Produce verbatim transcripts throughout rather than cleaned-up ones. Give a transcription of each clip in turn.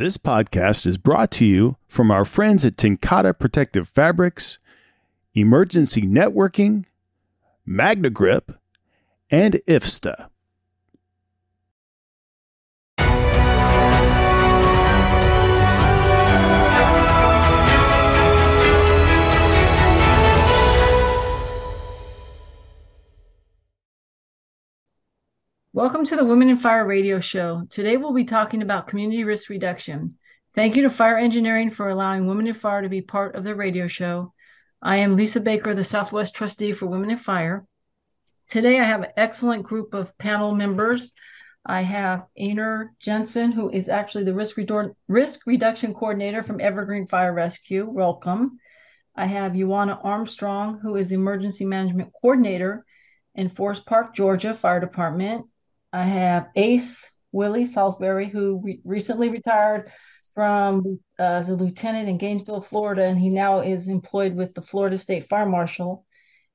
This podcast is brought to you from our friends at TenCate Protective Fabrics, Emergency Networking, MagneGrip, and I F S T A. Welcome to the Women in Fire radio show. Today we'll be talking about community risk reduction. Thank you to Fire Engineering for allowing Women in Fire to be part of the radio show. I am Lisa Baker, the Southwest Trustee for Women in Fire. Today I have an excellent group of panel members. I have Einar Jensen, who is actually the Risk, Redor- risk Reduction Coordinator from Evergreen Fire Rescue. Welcome. I have Ioana Armstrong, who is the Emergency Management Coordinator in Forest Park, Georgia Fire Department. I have Ace Willie Saulsberry, who re- recently retired from uh, as a lieutenant in Gainesville, Florida, and he now is employed with the Florida State Fire Marshal.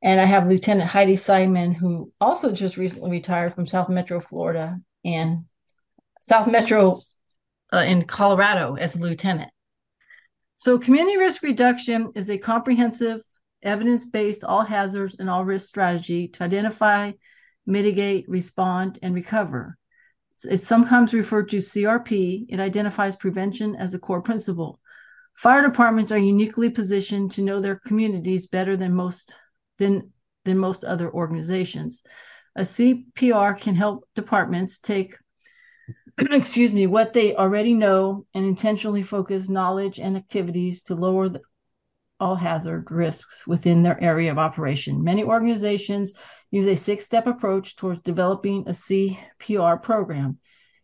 And I have Lieutenant Heidi Simon, who also just recently retired from South Metro, Florida, and South Metro uh, in Colorado as a lieutenant. So community risk reduction is a comprehensive, evidence-based, all hazards and all risk strategy to identify, mitigate, respond, and recover. It's sometimes referred to C R P. It identifies prevention as a core principle. Fire departments are uniquely positioned to know their communities better than most than, than most other organizations. A C P R can help departments take, excuse me, what they already know and intentionally focus knowledge and activities to lower the, all hazard risks within their area of operation. Many organizations use a six-step approach towards developing a C P R program.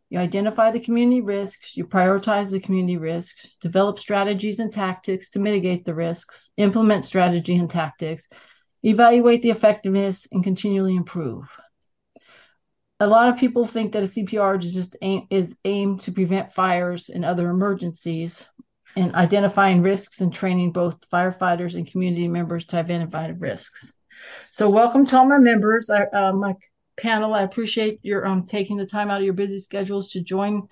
You identify the community risks, you prioritize the community risks, develop strategies and tactics to mitigate the risks, implement strategy and tactics, evaluate the effectiveness, and continually improve. A lot of people think that a C P R is just aim, is aimed to prevent fires and other emergencies, and identifying risks and training both firefighters and community members to identify risks. So welcome to all my members, I, uh, my panel. I appreciate your um, taking the time out of your busy schedules to join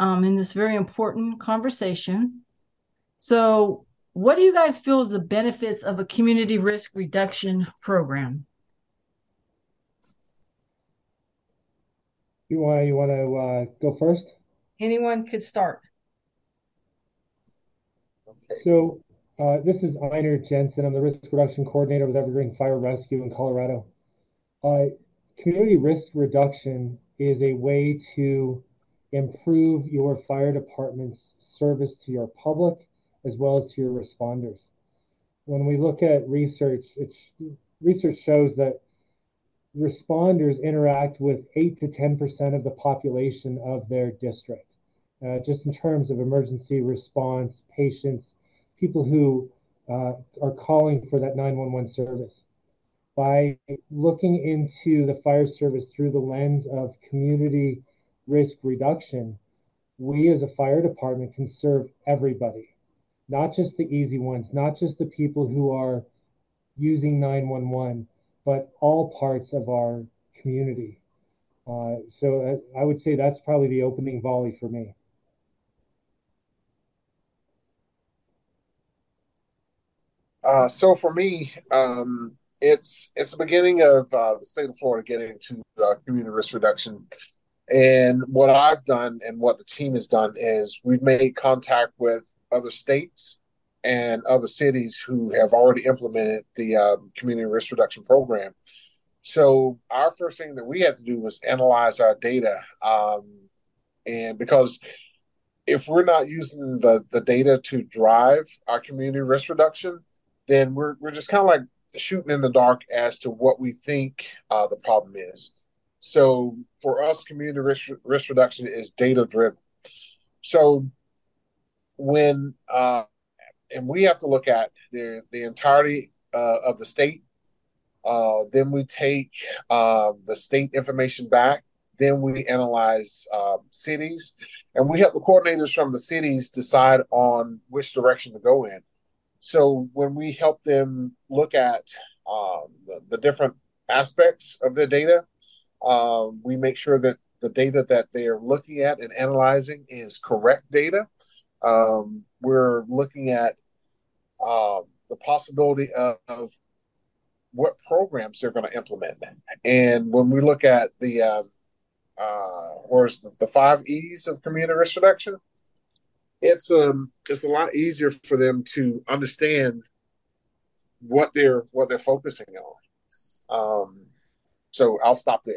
um, in this very important conversation. So what do you guys feel is the benefits of a community risk reduction program? You want to you wanna, uh, go first? Anyone could start. So Uh, this is Einar Jensen. I'm the Risk Reduction Coordinator with Evergreen Fire Rescue in Colorado. Uh, community risk reduction is a way to improve your fire department's service to your public as well as to your responders. When we look at research, it's, research shows that responders interact with eight to ten percent of the population of their district, uh, just in terms of emergency response, patients, people who uh, are calling for that nine one one service. By looking into the fire service through the lens of community risk reduction, we as a fire department can serve everybody, not just the easy ones, not just the people who are using nine one one, but all parts of our community. Uh, so I, I would say that's probably the opening volley for me. Uh, so for me, um, it's it's the beginning of uh, the state of Florida getting into uh, community risk reduction. And what I've done and what the team has done is we've made contact with other states and other cities who have already implemented the um, community risk reduction program. So our first thing that we had to do was analyze our data. Um, and because if we're not using the, the data to drive our community risk reduction, then we're we're just kind of like shooting in the dark as to what we think uh, the problem is. So for us, community risk, risk reduction is data-driven. So when uh, and we have to look at the the entirety uh, of the state. Uh, then we take uh, the state information back. Then we analyze uh, cities, and we help the coordinators from the cities decide on which direction to go in. So when we help them look at um, the, the different aspects of their data, um, we make sure that the data that they are looking at and analyzing is correct data. Um, we're looking at um, the possibility of, of what programs they're going to implement. And when we look at the, uh, uh, or is the, the five E's of community risk reduction, it's, um, it's a lot easier for them to understand what they're, what they're focusing on. Um, so I'll stop there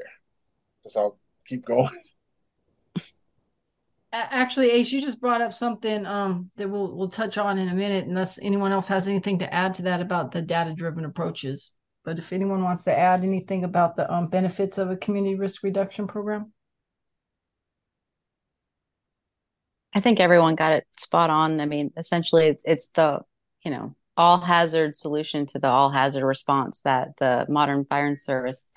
because I'll keep going. Actually, Ace, you just brought up something um, that we'll we'll touch on in a minute, unless anyone else has anything to add to that about the data-driven approaches. But if anyone wants to add anything about the um, benefits of a community risk reduction program. I think everyone got it spot on. I mean, essentially, it's it's the, you know, all-hazard solution to the all-hazard response that the modern fire and service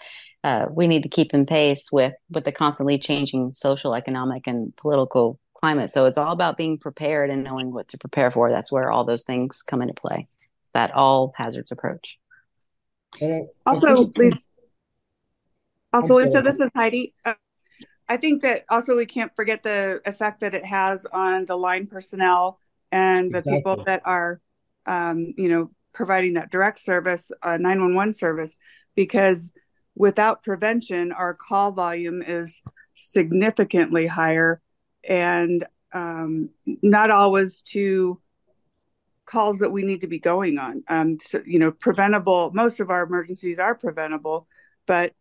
Uh, we need to keep in pace with, with the constantly changing social, economic, and political climate. So it's all about being prepared and knowing what to prepare for. That's where all those things come into play, that all hazards approach. Also, Lisa, also, Lisa, this is Heidi. Uh, I think that also we can't forget the effect that it has on the line personnel and the exactly. people that are, um, you know, providing that direct service, uh, nine one one service, because without prevention, our call volume is significantly higher, and um, not always to calls that we need to be going on. Um, so, you know, preventable, most of our emergencies are preventable, but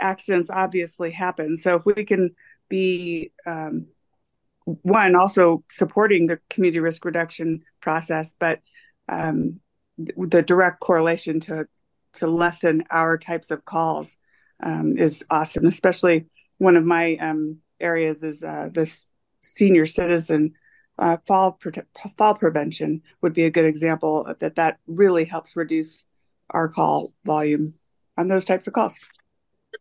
accidents obviously happen. So if we can be, um, one, also supporting the community risk reduction process, but um, the direct correlation to to lessen our types of calls Um, is awesome. Especially one of my um, areas is uh, this senior citizen uh, fall pre- fall prevention would be a good example of that. That really helps reduce our call volume on those types of calls.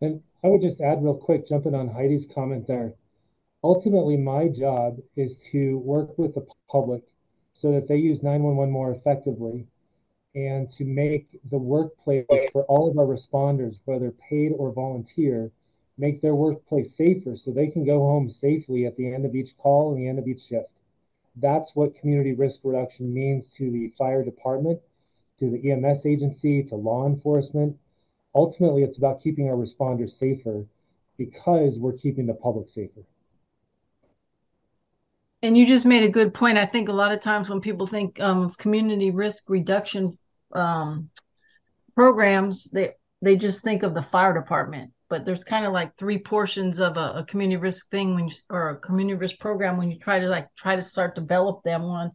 And I would just add real quick, jumping on Heidi's comment there. Ultimately, my job is to work with the public so that they use nine one one more effectively, and to make the workplace for all of our responders, whether paid or volunteer, make their workplace safer so they can go home safely at the end of each call and the end of each shift. That's what community risk reduction means to the fire department, to the E M S agency, to law enforcement. Ultimately, it's about keeping our responders safer because we're keeping the public safer. And you just made a good point. I think a lot of times when people think um, of community risk reduction Um, programs, they they just think of the fire department, but there's kind of like three portions of a, a community risk thing when you, or a community risk program when you try to like try to start develop them. One,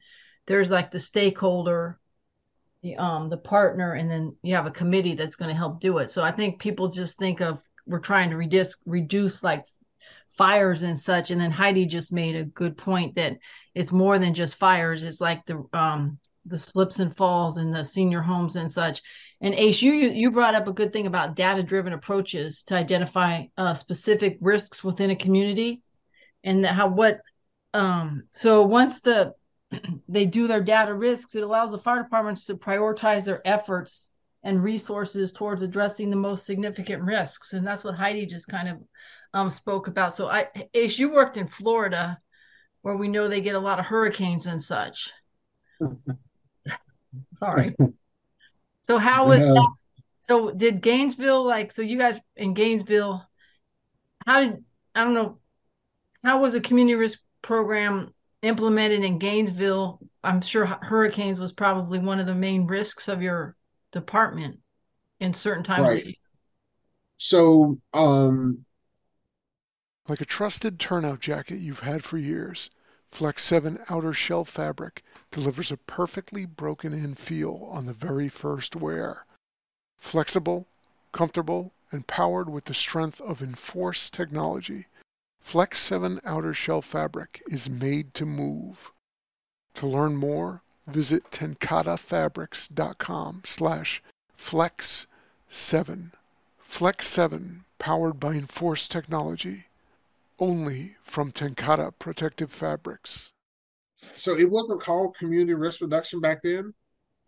there's like the stakeholder, the um the partner, and then you have a committee that's going to help do it. So I think people just think of we're trying to reduce reduce like fires and such, and then Heidi just made a good point that it's more than just fires. It's like the um the slips and falls and the senior homes and such. And Ace, you you brought up a good thing about data-driven approaches to identify uh, specific risks within a community, and how what. Um, so once the they do their data risks, it allows the fire departments to prioritize their efforts and resources towards addressing the most significant risks, and that's what Heidi just kind of um, spoke about. So, I, Ace, you worked in Florida, where we know they get a lot of hurricanes and such. Sorry. So how is uh, that? So did Gainesville, like, so you guys in Gainesville, how did, I don't know, how was a community risk program implemented in Gainesville? I'm sure hurricanes was probably one of the main risks of your department in certain times. Right. So um, like a trusted turnout jacket you've had for years, Flex seven outer shell fabric delivers a perfectly broken-in feel on the very first wear. Flexible, comfortable, and powered with the strength of Enforce technology, Flex seven outer shell fabric is made to move. To learn more, visit tencatefabrics dot com slash flex seven. Flex seven, powered by Enforce technology. Only from TenCate Protective Fabrics. So it wasn't called community risk reduction back then.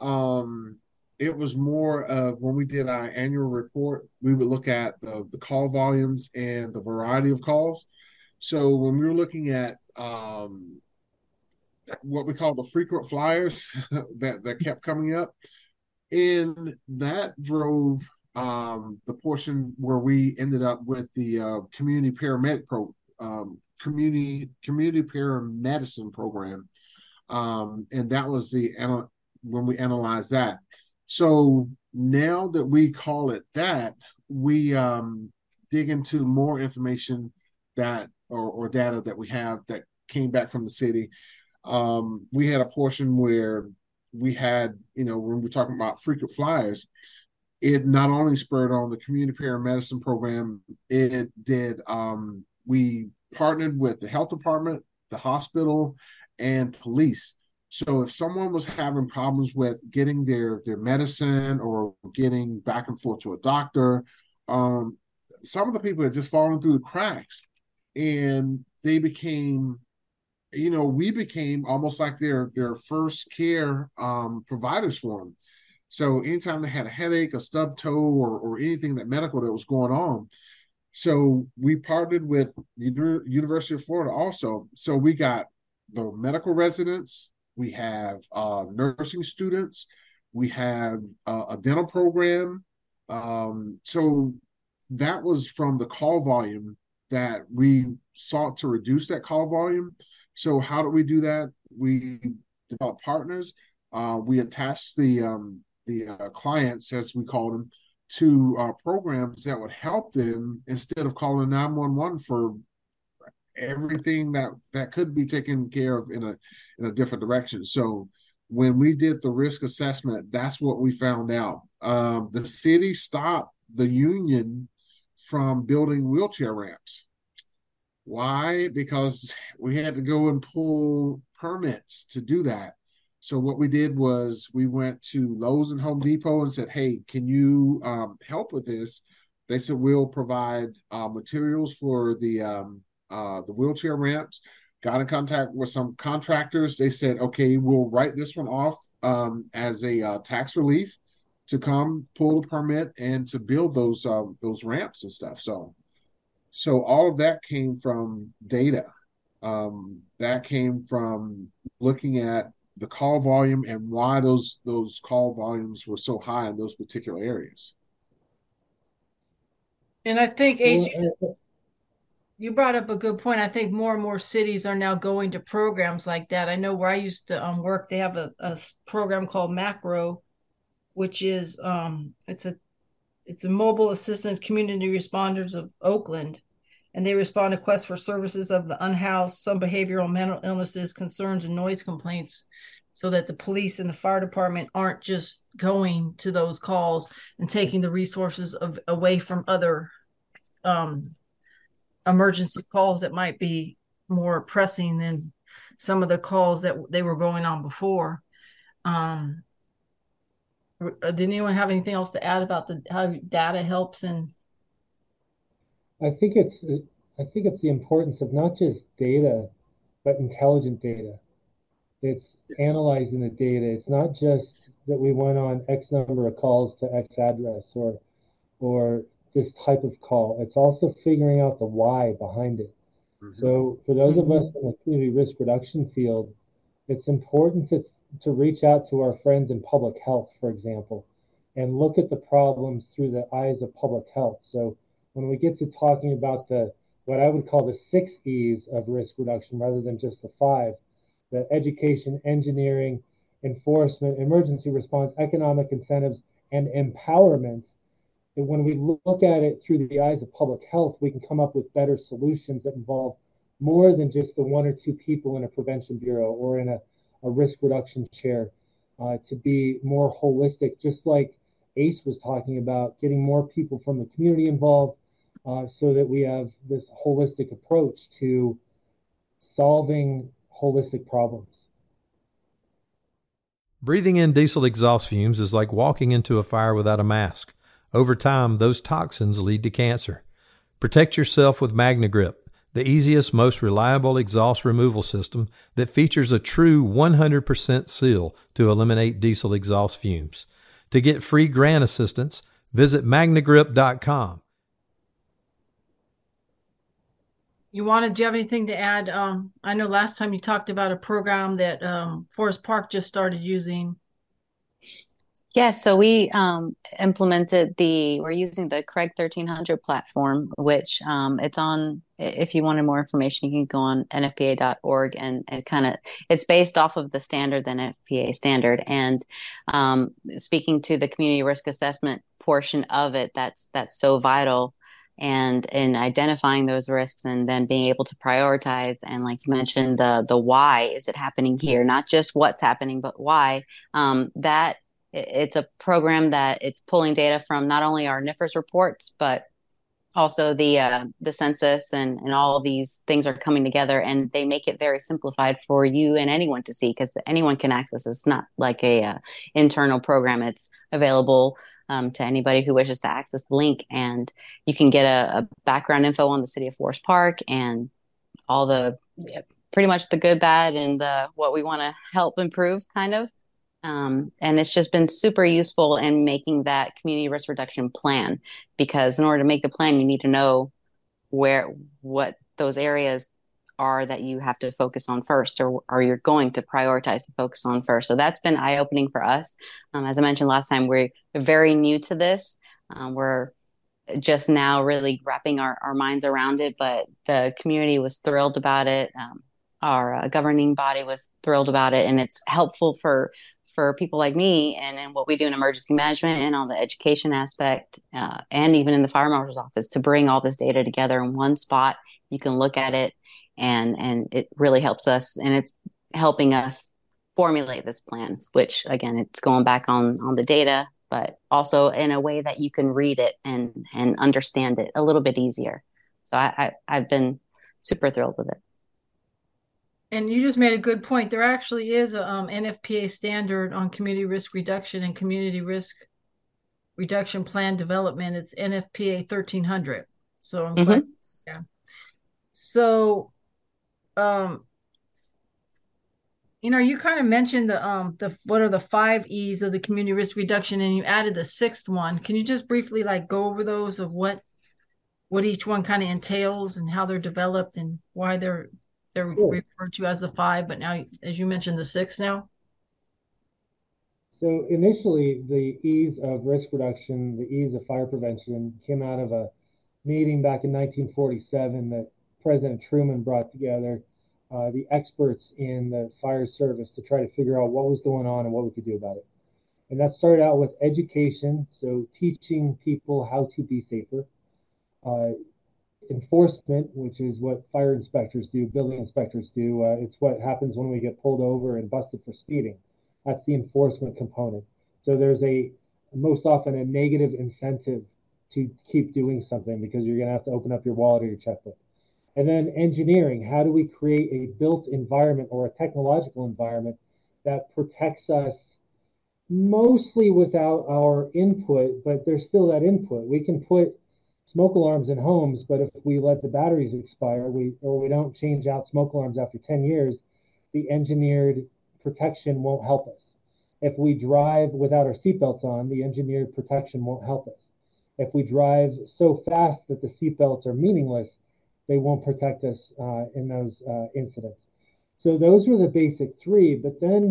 Um, it was more of when we did our annual report, we would look at the, the call volumes and the variety of calls. So when we were looking at um, what we call the frequent flyers that, that kept coming up, and that drove um, the portion where we ended up with the uh, community paramedic pro, um, community community paramedicine program, um, and that was the when we analyzed that. So now that we call it that, we um, dig into more information that or, or data that we have that came back from the city. Um, we had a portion where we had, you know, when we're talking about frequent flyers, it not only spurred on the community paramedicine program, it did, um, we partnered with the health department, the hospital, and police. So if someone was having problems with getting their, their medicine or getting back and forth to a doctor, um, some of the people had just fallen through the cracks, and they became, you know, we became almost like their their first care um, providers for them. So anytime they had a headache, a stub toe, or or anything that medical that was going on, so we partnered with the University of Florida also. So we got the medical residents, we have uh, nursing students, we have uh, a dental program. Um, so that was from the call volume that we sought to reduce that call volume. So how do we do that? We develop partners. Uh, we attach the um, the uh, clients, as we call them, to uh, programs that would help them instead of calling nine one one for everything that, that could be taken care of in a in a different direction. So when we did the risk assessment, that's what we found out. Um, the city stopped the union from building wheelchair ramps. Why? Because we had to go and pull permits to do that. So what we did was we went to Lowe's and Home Depot and said, hey, can you um, help with this? They said, we'll provide uh, materials for the um, uh, the wheelchair ramps. Got in contact with some contractors. They said, okay, we'll write this one off um, as a uh, tax relief to come pull the permit and to build those uh, those ramps and stuff. So. So all of that came from data. Um, that came from looking at the call volume and why those those call volumes were so high in those particular areas. And I think, Ace, you, you brought up a good point. I think more and more cities are now going to programs like that. I know where I used to um, work, they have a, a program called Macro, which is um, it's a It's a mobile assistance community responders of Oakland, and they respond to requests for services of the unhoused, some behavioral mental illnesses, concerns, and noise complaints, so that the police and the fire department aren't just going to those calls and taking the resources of, away from other um, emergency calls that might be more pressing than some of the calls that they were going on before. Um, Did anyone have anything else to add about the how data helps? And I think it's I think it's the importance of not just data, but intelligent data. It's yes. Analyzing the data. It's not just that we went on X number of calls to X address or or this type of call. It's also figuring out the why behind it. Mm-hmm. So for those mm-hmm. of us in the community risk reduction field, it's important to to reach out to our friends in public health, for example, and look at the problems through the eyes of public health. So when we get to talking about the what I would call the six E's of risk reduction rather than just the five, the education, engineering, enforcement, emergency response, economic incentives, and empowerment, and when we look at it through the eyes of public health, we can come up with better solutions that involve more than just the one or two people in a prevention bureau or in a a risk reduction chair, uh, to be more holistic, just like Ace was talking about, getting more people from the community involved uh, so that we have this holistic approach to solving holistic problems. Breathing in diesel exhaust fumes is like walking into a fire without a mask. Over time, those toxins lead to cancer. Protect yourself with MagneGrip, the easiest, most reliable exhaust removal system that features a true one hundred percent seal to eliminate diesel exhaust fumes. To get free grant assistance, visit MagneGrip dot com. Ioana, do you have anything to add? Um, I know last time you talked about a program that um, Forest Park just started using. Yes, yeah, so we um, implemented the, we're using the Craig thirteen hundred platform, which um, it's on, if you wanted more information, you can go on N F P A dot org and, and kind of, it's based off of the standard, the N F P A standard. And um, speaking to the community risk assessment portion of it, that's that's so vital. And in identifying those risks and then being able to prioritize. And like you mentioned, the the why is it happening here? Not just what's happening, but why. Um, that it's a program that it's pulling data from not only our N I F R S reports, but also the uh, the census and, and all of these things are coming together, and they make it very simplified for you and anyone to see, because anyone can access it. It's not like a uh, internal program. It's available Um, to anybody who wishes to access the link, and you can get a, a background info on the city of Forest Park and all the, pretty much the good, bad, and the what we want to help improve kind of. Um, and it's just been super useful in making that community risk reduction plan, because in order to make the plan, you need to know where, what those areas are that you have to focus on first, or, or you're going to prioritize to focus on first. So that's been eye-opening for us. Um, as I mentioned last time, we're very new to this. Um, we're just now really wrapping our, our minds around it, but the community was thrilled about it. Um, our uh, governing body was thrilled about it, and it's helpful for for people like me and, and what we do in emergency management and all the education aspect, uh, and even in the fire marshal's office, to bring all this data together in one spot. You can look at it, And and it really helps us, and it's helping us formulate this plan, which, again, it's going back on, on the data, but also in a way that you can read it and, and understand it a little bit easier. So I, I, I've been super thrilled with it. And you just made a good point. There actually is a um, N F P A standard on community risk reduction and community risk reduction plan development. It's N F P A thirteen hundred. So I'm mm-hmm. glad. Yeah. So, Um, you know, you kind of mentioned the um the what are the five E's of the community risk reduction, and you added the sixth one. Can you just briefly like go over those of what what each one kind of entails and how they're developed and why they're they're sure. referred to as the five, but now, as you mentioned, the six now? So initially, the E's of risk reduction, the E's of fire prevention, came out of a meeting back in nineteen forty-seven that President Truman brought together uh, the experts in the fire service to try to figure out what was going on and what we could do about it. And that started out with education, so teaching people how to be safer. Uh, enforcement, which is what fire inspectors do, building inspectors do. Uh, it's what happens when we get pulled over and busted for speeding. That's the enforcement component. So there's a most often a negative incentive to keep doing something, because you're going to have to open up your wallet or your checkbook. And then engineering, how do we create a built environment or a technological environment that protects us mostly without our input, but there's still that input. We can put smoke alarms in homes, but if we let the batteries expire, we or we don't change out smoke alarms after ten years, the engineered protection won't help us. If we drive without our seatbelts on, the engineered protection won't help us. If we drive so fast that the seatbelts are meaningless, they won't protect us uh, in those uh, incidents. So those were the basic three, but then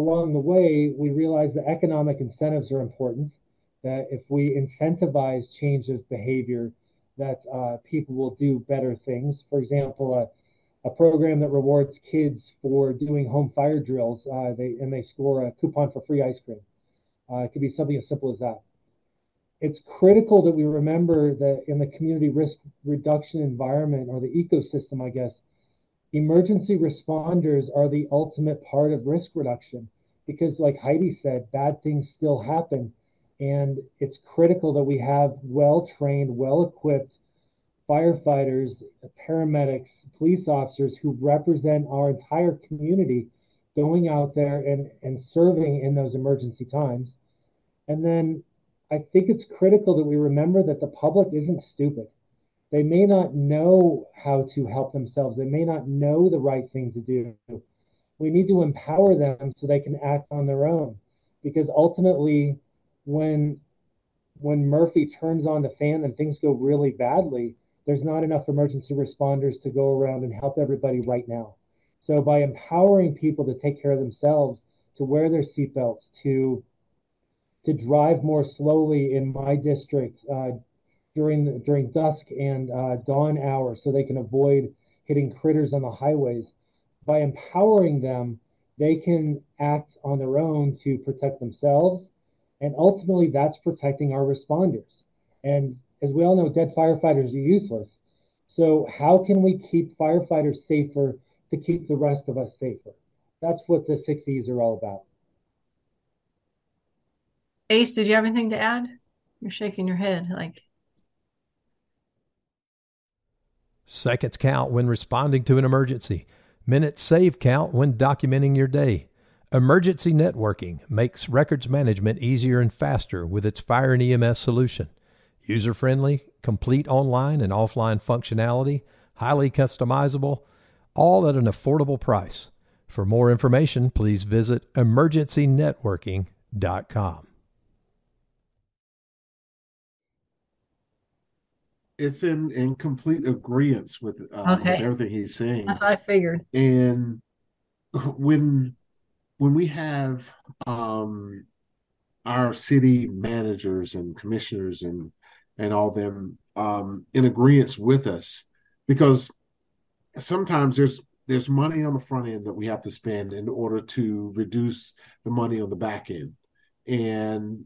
along the way, we realized that economic incentives are important, that if we incentivize change of behavior, that uh, people will do better things. For example, a, a program that rewards kids for doing home fire drills, uh, they, and they score a coupon for free ice cream. Uh, it could be something as simple as that. It's critical that we remember that in the community risk reduction environment, or the ecosystem, I guess, emergency responders are the ultimate part of risk reduction, because like Heidi said, bad things still happen. And it's critical that we have well-trained, well-equipped firefighters, paramedics, police officers who represent our entire community going out there and, and serving in those emergency times. And then I think it's critical that we remember that the public isn't stupid. They may not know how to help themselves. They may not know the right thing to do. We need to empower them so they can act on their own. Because ultimately, when when Murphy turns on the fan and things go really badly, There's not enough emergency responders to go around and help everybody right now. So by empowering people to take care of themselves, to wear their seatbelts, to to drive more slowly in my district uh, during during dusk and uh, dawn hours, so they can avoid hitting critters on the highways. By empowering them, they can act on their own to protect themselves, and ultimately that's protecting our responders. And as we all know, dead firefighters are useless. So how can we keep firefighters safer to keep the rest of us safer? That's what the six E's are all about. Ace, did you have anything to add? You're shaking your head like. Seconds count when responding to an emergency. Minutes save count when documenting your day. Emergency Networking makes records management easier and faster with its fire and E M S solution. User-friendly, complete online and offline functionality, highly customizable, all at an affordable price. For more information, please visit emergency networking dot com. It's in, in complete agreement with, um, okay. with everything he's saying. That's what I figured. And when when we have um, our city managers and commissioners and and all them um, in agreement with us, because sometimes there's there's money on the front end that we have to spend in order to reduce the money on the back end. And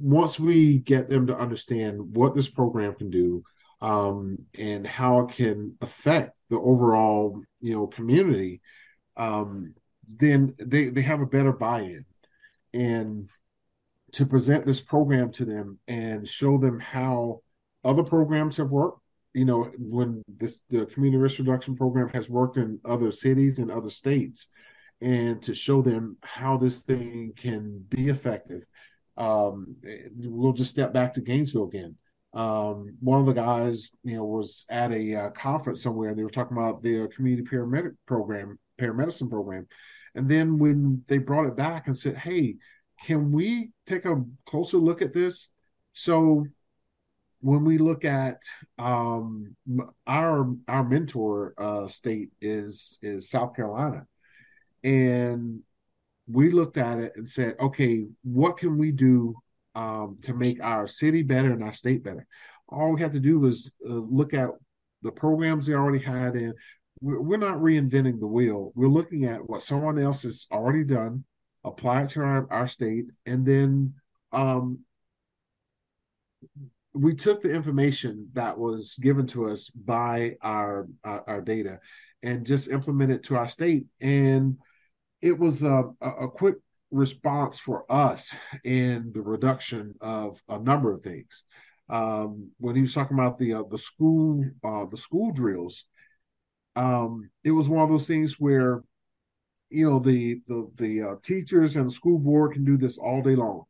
once we get them to understand what this program can do, Um, and how it can affect the overall, you know, community, um, then they, they have a better buy-in. And to present this program to them and show them how other programs have worked, you know, when this the community risk reduction program has worked in other cities and other states, and to show them how this thing can be effective. Um, we'll just step back to Gainesville again. Um, one of the guys, you know, was at a uh, conference somewhere, and they were talking about the uh, community paramedic program, paramedicine program. And then when they brought it back and said, hey, can we take a closer look at this? So when we look at um, our, our mentor uh, state is, is South Carolina. And we looked at it and said, okay, what can we do Um, to make our city better and our state better? All we have to do is uh, look at the programs they already had, and we're, we're not reinventing the wheel. We're looking at what someone else has already done, apply it to our, our state, and then um, we took the information that was given to us by our, our, our data and just implemented it to our state. And it was a, a, a quick response for us in the reduction of a number of things. Um, when he was talking about the uh, the school uh, the school drills, um, it was one of those things where, you know, the the the uh, teachers and the school board can do this all day long.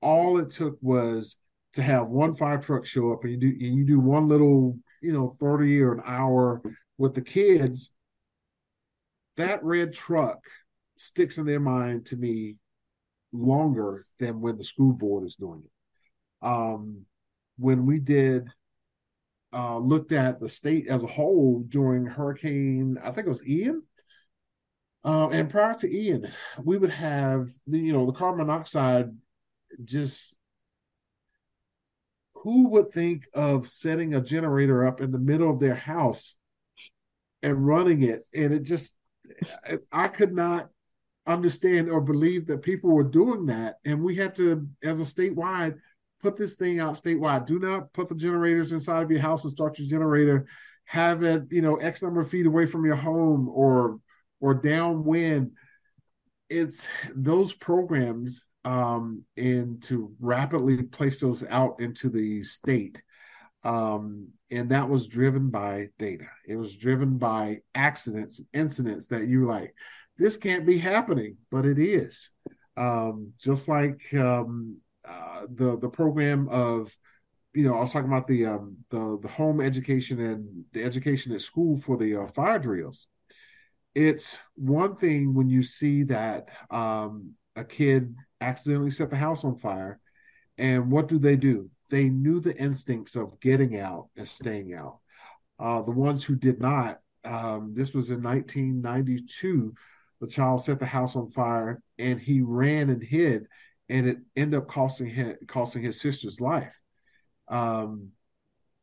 All it took was to have one fire truck show up, and you do and you do one little, you know, thirty or an hour with the kids. That red truck sticks in their mind to me longer than when the school board is doing it. Um, when we did, uh, looked at the state as a whole during Hurricane, I think it was Ian. Uh, and prior to Ian, we would have, the, you know, the carbon monoxide. Just who would think of setting a generator up in the middle of their house and running it? And it just, I could not understand or believe that people were doing that, and we had to, as a statewide, put this thing out statewide. Do not put the generators inside of your house and start your generator. Have it, you know, X number of feet away from your home or or downwind. It's those programs, um, and to rapidly place those out into the state, um, and that was driven by data. It was driven by accidents, incidents that you like. This can't be happening, but it is. Um, just like um, uh, the the program of, you know, I was talking about the um, the the home education and the education at school for the uh, fire drills. It's one thing when you see that um, a kid accidentally set the house on fire, and what do they do? They knew the instincts of getting out and staying out. Uh, the ones who did not, um, this was in nineteen ninety-two, the child set the house on fire and he ran and hid, and it ended up costing him, costing his sister's life. Um,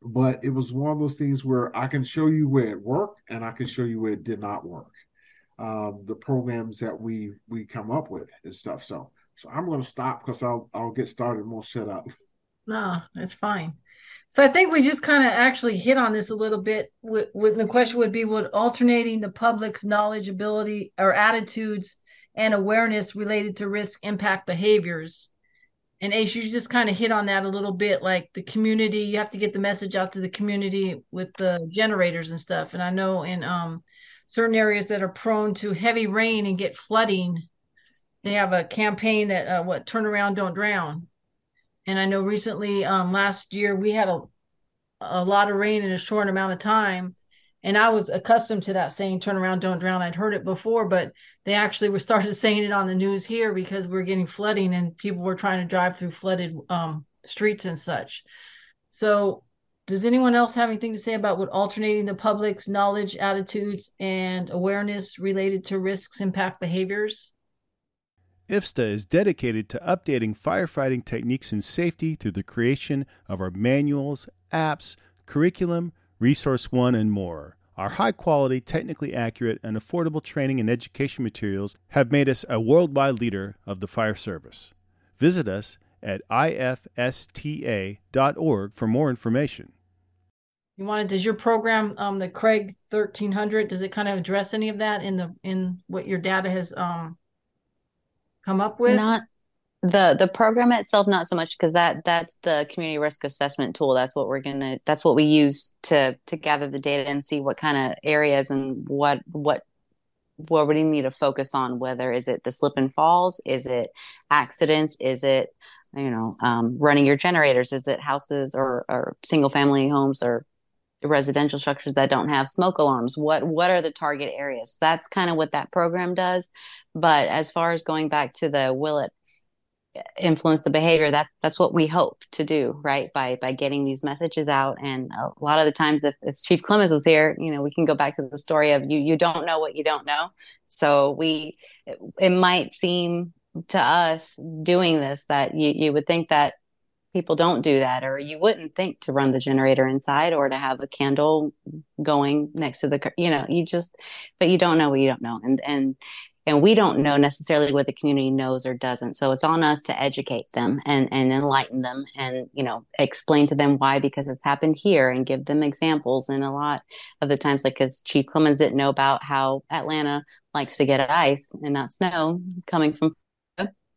but it was one of those things where I can show you where it worked and I can show you where it did not work. Um, the programs that we we come up with and stuff. So so I'm going to stop because I'll I'll get started and we'll shut up. No, that's fine. So I think we just kind of actually hit on this a little bit. With, with the question would be, would alternating the public's knowledge, ability, or attitudes and awareness related to risk impact behaviors? And Ace, you just kind of hit on that a little bit, like the community. You have to get the message out to the community with the generators and stuff. And I know in um. certain areas that are prone to heavy rain and get flooding, they have a campaign that, uh, what, turn around, don't drown. And I know recently, um, last year, we had a, a lot of rain in a short amount of time. And I was accustomed to that saying, turn around, don't drown. I'd heard it before, but they actually were started saying it on the news here because we're getting flooding and people were trying to drive through flooded um, streets and such. So does anyone else have anything to say about what alternating the public's knowledge, attitudes, and awareness related to risks impact behaviors? I F S T A is dedicated to updating firefighting techniques and safety through the creation of our manuals, apps, curriculum, Resource One, and more. Our high-quality, technically accurate, and affordable training and education materials have made us a worldwide leader of the fire service. Visit us at I F S T A dot org for more information. You wanted, does your program, um, the Craig thirteen hundred, does it kind of address any of that in the in what your data has um, come up with? Not the the program itself, not so much, because that that's the community risk assessment tool. That's what we're gonna. That's what we use to to gather the data and see what kind of areas and what what. what we need to focus on. Whether is it the slip and falls, is it accidents, is it you know um, running your generators, is it houses or, or single family homes or residential structures that don't have smoke alarms? What what are the target areas? That's kind of what that program does. But as far as going back to the will it influence the behavior, that that's what we hope to do, right? By by getting these messages out. And a lot of the times, if, if Chief Clemens was here, you know, we can go back to the story of you you don't know what you don't know. So we it, it might seem to us doing this that you, you would think that people don't do that, or you wouldn't think to run the generator inside or to have a candle going next to the, you know, you just, but you don't know what you don't know. And, and, and we don't know necessarily what the community knows or doesn't. So it's on us to educate them and, and enlighten them and, you know, explain to them why, because it's happened here, and give them examples. And a lot of the times, like, as Chief Clemens didn't know about how Atlanta likes to get ice and not snow coming from,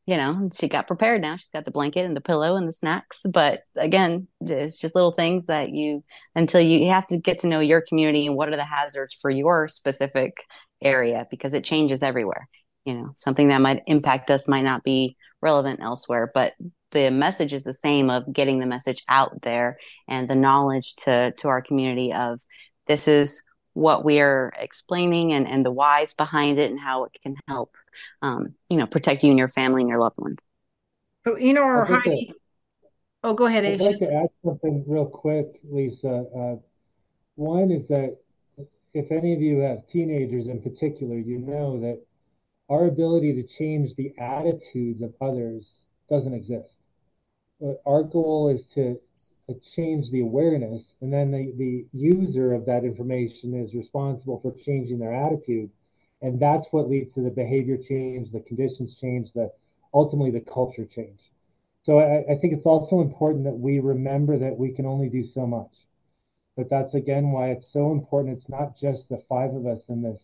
you know, she got prepared now. She's got the blanket and the pillow and the snacks. But again, it's just little things that you, until you, you have to get to know your community and what are the hazards for your specific area, because it changes everywhere. You know, something that might impact us might not be relevant elsewhere, but the message is the same of getting the message out there and the knowledge to, to our community of this is what we are explaining and, and the whys behind it and how it can help. Um, you know, protect you and your family and your loved ones. So, Einar or Heidi? That, oh, go ahead, Ace. I'd like to add something real quick, Lisa. Uh, one is that if any of you have teenagers in particular, you know that our ability to change the attitudes of others doesn't exist. But our goal is to, to change the awareness, and then the, the user of that information is responsible for changing their attitude. And that's what leads to the behavior change, the conditions change, the ultimately the culture change. So I, I think it's also important that we remember that we can only do so much. But that's, again, why it's so important. It's not just the five of us in this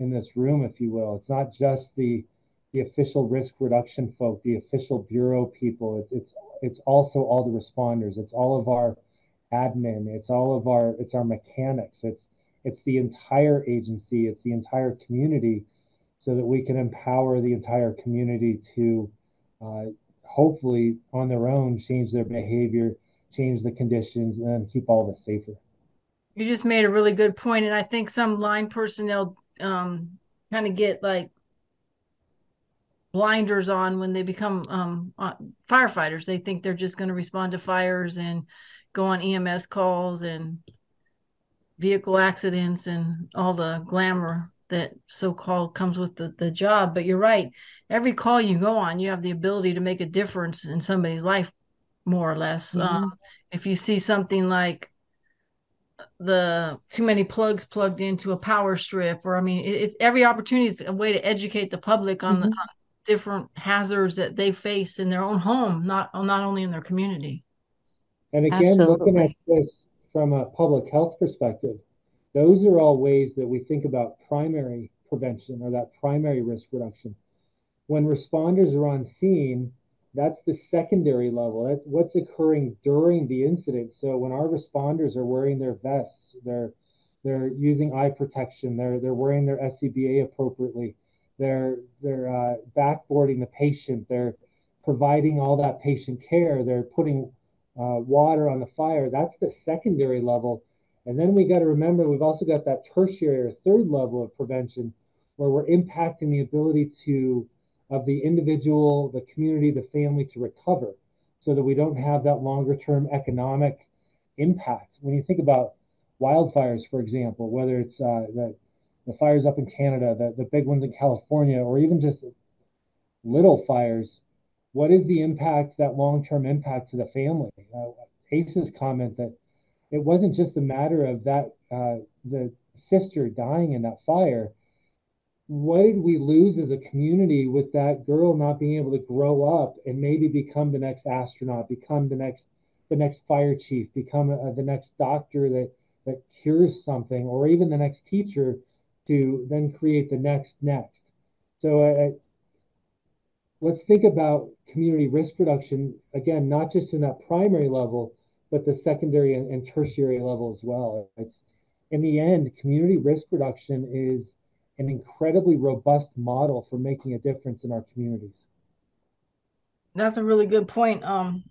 in this room, if you will. It's not just the the official risk reduction folk, the official bureau people. It's it's it's also all the responders. It's all of our admin. It's all of our it's our mechanics. It's It's the entire agency, it's the entire community, so that we can empower the entire community to uh, hopefully on their own change their behavior, change the conditions, and keep all this safer. You just made a really good point. And I think some line personnel um, kind of get like blinders on when they become um, uh, firefighters. They think they're just going to respond to fires and go on E M S calls and vehicle accidents and all the glamour that so-called comes with the, the job. But you're right. Every call you go on, you have the ability to make a difference in somebody's life, more or less. Mm-hmm. Um, if you see something like the too many plugs plugged into a power strip, or I mean, it, it's every opportunity is a way to educate the public on mm-hmm. the on different hazards that they face in their own home, not, not only in their community. And again, Absolutely. Looking at this from a public health perspective, those are all ways that we think about primary prevention or that primary risk reduction. When responders are on scene, that's the secondary level. That's what's occurring during the incident. So when our responders are wearing their vests, they're they're using eye protection, they're they're wearing their S C B A appropriately, they're they're uh, backboarding the patient, they're providing all that patient care, they're putting uh, water on the fire. That's the secondary level. And then we got to remember, we've also got that tertiary or third level of prevention where we're impacting the ability to, of the individual, the community, the family to recover so that we don't have that longer term economic impact. When you think about wildfires, for example, whether it's uh, the, the fires up in Canada, the, the big ones in California, or even just little fires, what is the impact, that long-term impact to the family? Uh, Ace's comment that it wasn't just a matter of that uh, the sister dying in that fire. What did we lose as a community with that girl not being able to grow up and maybe become the next astronaut, become the next the next fire chief, become a, the next doctor that, that cures something, or even the next teacher to then create the next next. So uh, let's think about community risk reduction, again, not just in that primary level, but the secondary and tertiary level as well. It's, in the end, community risk reduction is an incredibly robust model for making a difference in our communities. That's a really good point. Um,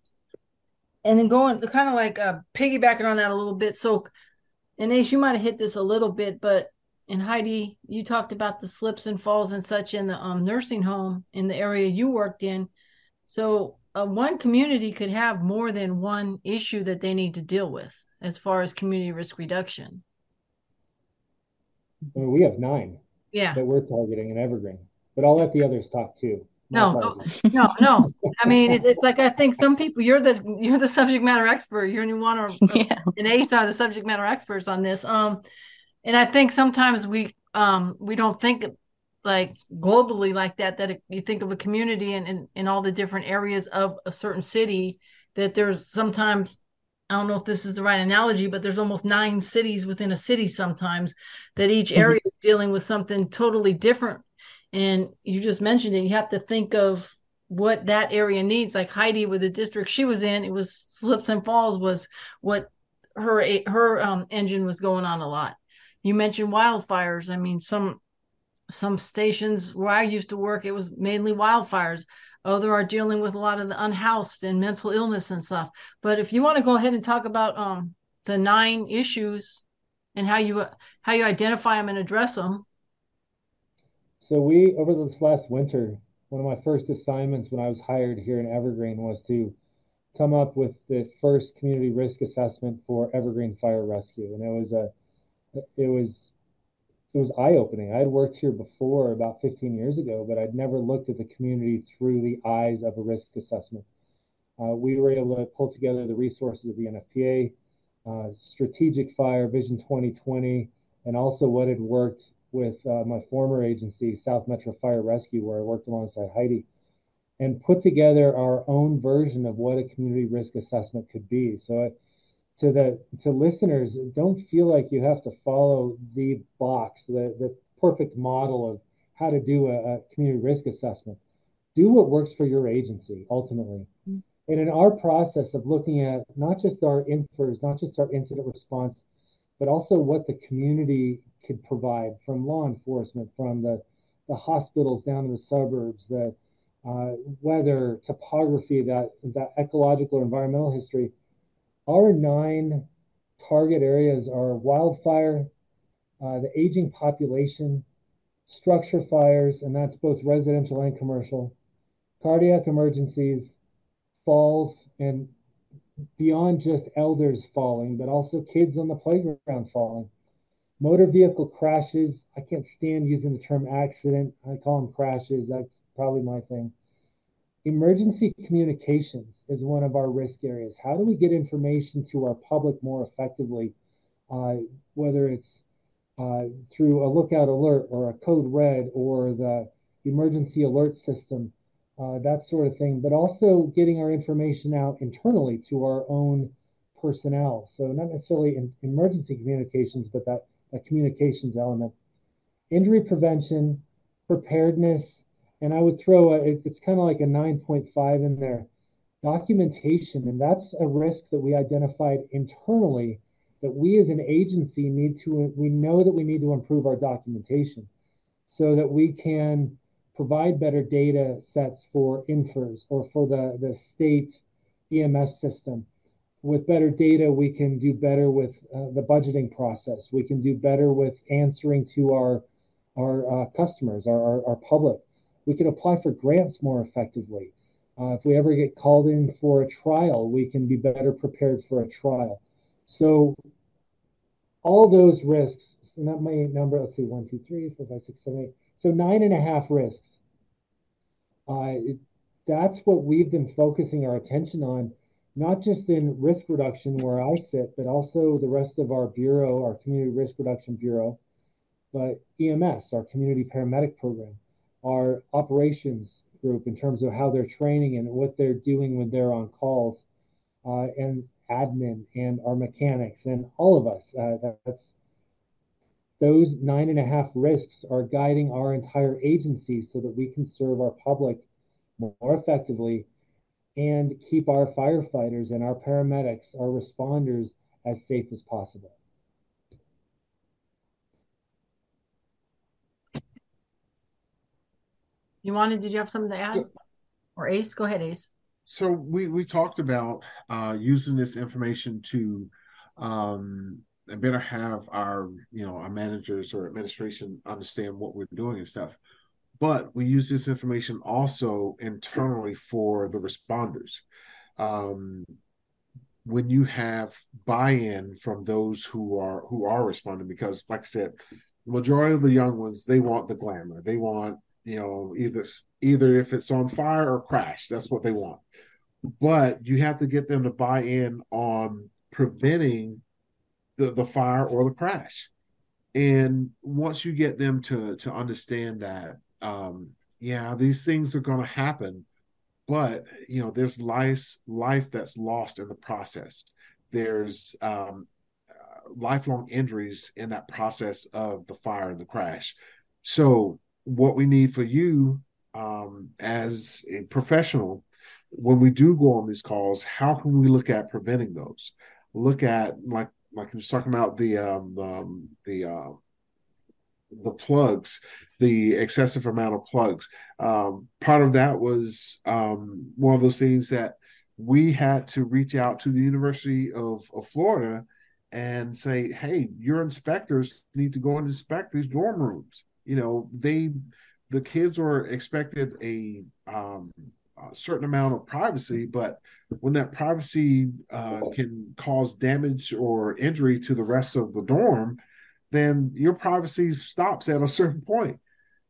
and then going kind of like uh, piggybacking on that a little bit. So, and Ace, you might have hit this a little bit, but and Heidi, you talked about the slips and falls and such in the um, nursing home in the area you worked in. So Uh, one community could have more than one issue that they need to deal with as far as community risk reduction. I mean, we have nine yeah. that we're targeting in Evergreen, but I'll let the others talk too. No, no, no. I mean, it's, it's like, I think some people, you're the, you're the subject matter expert. You're you want to, yeah. and Ace are the subject matter experts on this. Um, and I think sometimes we, um, we don't think like globally like that, that you think of a community and in, in, in all the different areas of a certain city, that there's sometimes, I don't know if this is the right analogy, but there's almost nine cities within a city sometimes, that each area mm-hmm. is dealing with something totally different. And you just mentioned it, you have to think of what that area needs. Like Heidi with the district she was in, it was slips and falls was what her, her um, engine was going on a lot. You mentioned wildfires. I mean, some, Some stations where I used to work, it was mainly wildfires. Other are dealing with a lot of the unhoused and mental illness and stuff. But if you want to go ahead and talk about um, the nine issues and how you how you identify them and address them. So we, over this last winter, one of my first assignments when I was hired here in Evergreen was to come up with the first community risk assessment for Evergreen Fire Rescue. And it was a, it was It was eye-opening. I had worked here before about fifteen years ago, but I'd never looked at the community through the eyes of a risk assessment. Uh, we were able to pull together the resources of the N F P A, uh, Strategic Fire Vision twenty twenty, and also what had worked with uh, my former agency, South Metro Fire Rescue, where I worked alongside Heidi, and put together our own version of what a community risk assessment could be. So it, To the to listeners, don't feel like you have to follow the box, the, the perfect model of how to do a, a community risk assessment. Do what works for your agency, ultimately. Mm-hmm. And in our process of looking at not just our infers, not just our incident response, but also what the community could provide from law enforcement, from the, the hospitals down in the suburbs, the uh, weather, topography, that, that ecological or environmental history. Our nine target areas are wildfire, uh, the aging population, structure fires, and that's both residential and commercial, cardiac emergencies, falls, and beyond just elders falling, but also kids on the playground falling. Motor vehicle crashes. I can't stand using the term accident. I call them crashes. That's probably my thing. Emergency communications is one of our risk areas. How do we get information to our public more effectively, uh, whether it's uh, through a lookout alert or a code red or the emergency alert system, uh, that sort of thing, but also getting our information out internally to our own personnel. So not necessarily in emergency communications, but that, that communications element. Injury prevention, preparedness, and I would throw, a, it's kind of like a nine point five in there, documentation. And that's a risk that we identified internally that we as an agency need to, we know that we need to improve our documentation so that we can provide better data sets for I N F R S or for the, the state E M S system. With better data, we can do better with uh, the budgeting process. We can do better with answering to our, our uh, customers, our, our, our public. We can apply for grants more effectively. Uh, if we ever get called in for a trial, we can be better prepared for a trial. So all those risks, and that may number, let's see, one, two, three, four, five, six, seven, eight. So nine and a half risks. Uh, it, that's what we've been focusing our attention on, not just in risk reduction where I sit, but also the rest of our bureau, our Community Risk Reduction Bureau, but E M S, our Community Paramedic Program, our operations group in terms of how they're training and what they're doing when they're on calls, uh, and admin and our mechanics and all of us. Uh, that, that's those nine and a half risks are guiding our entire agency so that we can serve our public more effectively and keep our firefighters and our paramedics, our responders, as safe as possible. You wanted, did you have something to add? So, or Ace? Go ahead, Ace. So we, we talked about uh, using this information to um, better have our, you know, our managers or administration understand what we're doing and stuff. But we use this information also internally for the responders. Um, when you have buy-in from those who are who are responding, because like I said, the majority of the young ones, they want the glamour. They want, you know, either either if it's on fire or crash, that's what they want. But you have to get them to buy in on preventing the, the fire or the crash. And once you get them to to understand that, um, yeah, these things are going to happen, but you know, there's life life that's lost in the process. There's um, uh, lifelong injuries in that process of the fire and the crash. So what we need for you um, as a professional, when we do go on these calls, how can we look at preventing those? Look at, like like I was talking about, the um, um, the uh, the plugs, the excessive amount of plugs. Um, part of that was um, one of those things that we had to reach out to the University of, of Florida and say, hey, your inspectors need to go and inspect these dorm rooms. You know, they, the kids were expected a, um, a certain amount of privacy, but when that privacy uh, can cause damage or injury to the rest of the dorm, then your privacy stops at a certain point.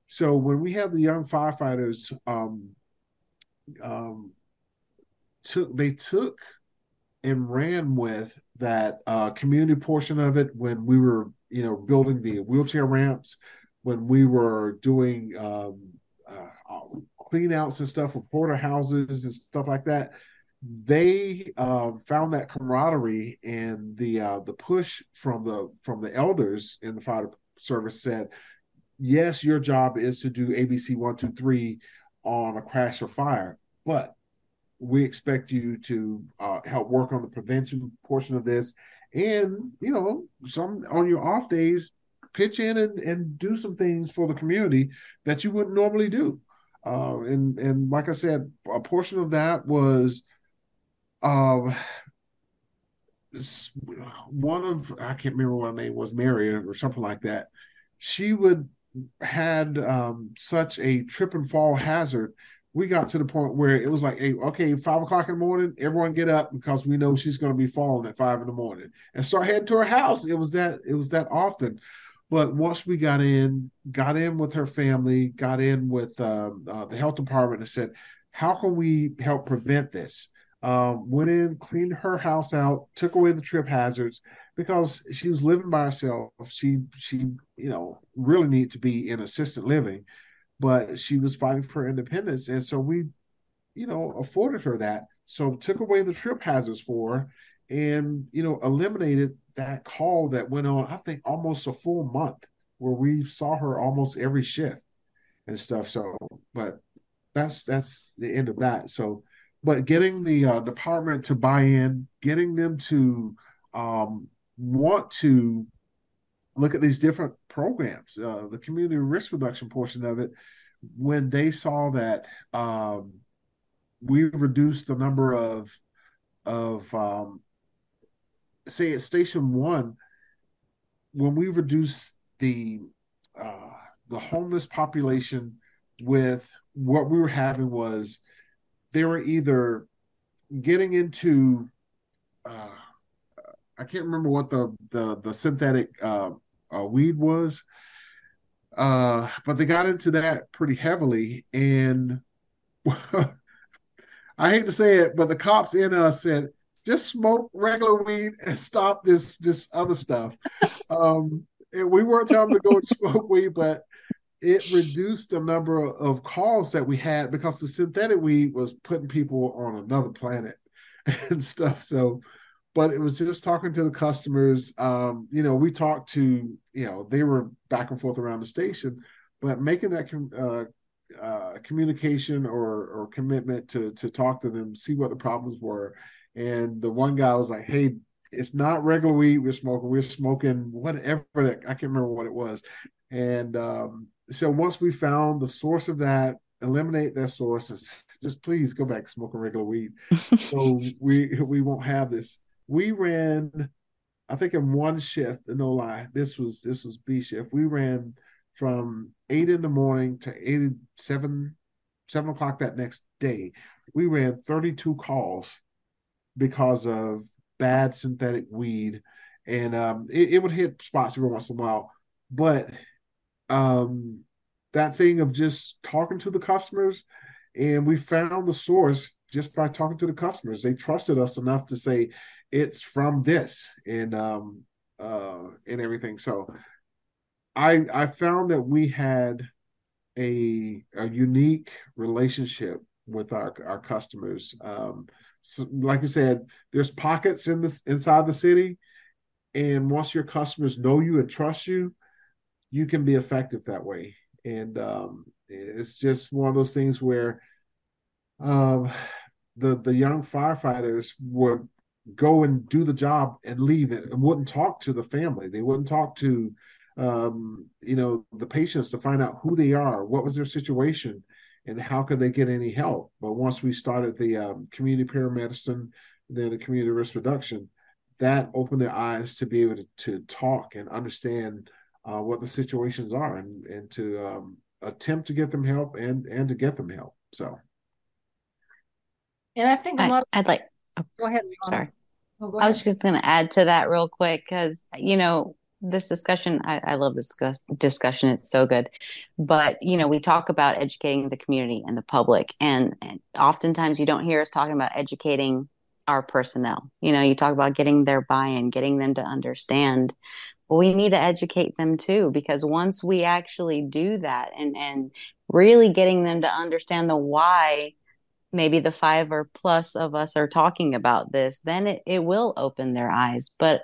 So when we have the young firefighters, um, um, took they took and ran with that uh, community portion of it when we were, you know, building the wheelchair ramps, when we were doing um, uh, clean outs and stuff with porter houses and stuff like that, they uh, found that camaraderie, and the uh, the push from the from the elders in the fire service said, yes, your job is to do A B C one two three on a crash or fire, but we expect you to uh, help work on the prevention portion of this. And, you know, some on your off days, pitch in and, and do some things for the community that you wouldn't normally do. Uh, and, and like I said, a portion of that was uh, one of, I can't remember what her name was, Mary or something like that. She would had um, such a trip and fall hazard we got to the point where it was like, hey, okay, five o'clock in the morning, everyone get up because we know she's going to be falling at five in the morning and start heading to her house. It was that, it was that often. But once we got in, got in with her family, got in with um, uh, the health department and said, how can we help prevent this? Um, went in, cleaned her house out, took away the trip hazards because she was living by herself. She, she, you know, really needed to be in assisted living. But she was fighting for independence, and so we, you know, afforded her that. So took away the trip hazards for her and, you know, eliminated that call that went on, I think, almost a full month where we saw her almost every shift and stuff. So, but that's that's the end of that. So, but getting the uh, department to buy in, getting them to um, want to look at these different programs, uh, the community risk reduction portion of it, when they saw that um, we reduced the number of, of um, say at station one, when we reduced the, uh, the homeless population with what we were having was they were either getting into, uh, I can't remember what the, the, the synthetic uh, Uh, weed was, uh, but they got into that pretty heavily, and I hate to say it, but the cops in us said, just smoke regular weed and stop this this other stuff. um, and we weren't telling them to go and smoke weed, but it reduced the number of calls that we had because the synthetic weed was putting people on another planet and stuff. So but it was just talking to the customers. Um, you know, we talked to, you know, they were back and forth around the station, but making that com- uh, uh, communication or or commitment to to talk to them, see what the problems were. And the one guy was like, hey, it's not regular weed we're smoking. We're smoking whatever. That, I can't remember what it was. And um, so once we found the source of that, eliminate that source, and just please go back smoking regular weed. So we we won't have this. We ran, I think in one shift, no lie, this was this was B shift. We ran from eight in the morning to eight, seven, seven o'clock that next day. We ran thirty-two calls because of bad synthetic weed, and um, it, it would hit spots every once in a while. But um, that thing of just talking to the customers, and we found the source just by talking to the customers. They trusted us enough to say, it's from this and um uh and everything. So I I found that we had a a unique relationship with our, our customers. Um so like I said, there's pockets in the inside the city, and once your customers know you and trust you, you can be effective that way. And um it's just one of those things where um the the young firefighters would go and do the job and leave it, and wouldn't talk to the family. They wouldn't talk to, um, you know, the patients to find out who they are, what was their situation, and how could they get any help. But once we started the um, community paramedicine, then the community risk reduction, that opened their eyes to be able to, to talk and understand uh, what the situations are, and, and to um, attempt to get them help and, and to get them help. So. And I think a lot of- I'd like, Go ahead. Sorry. Oh, go ahead. I was just going to add to that real quick because, you know, this discussion, I, I love this discussion. It's so good. But, you know, we talk about educating the community and the public. And, and oftentimes you don't hear us talking about educating our personnel. You know, you talk about getting their buy-in, getting them to understand. But we need to educate them, too, because once we actually do that and, and really getting them to understand the why, maybe the five or plus of us are talking about this, then it, it will open their eyes. But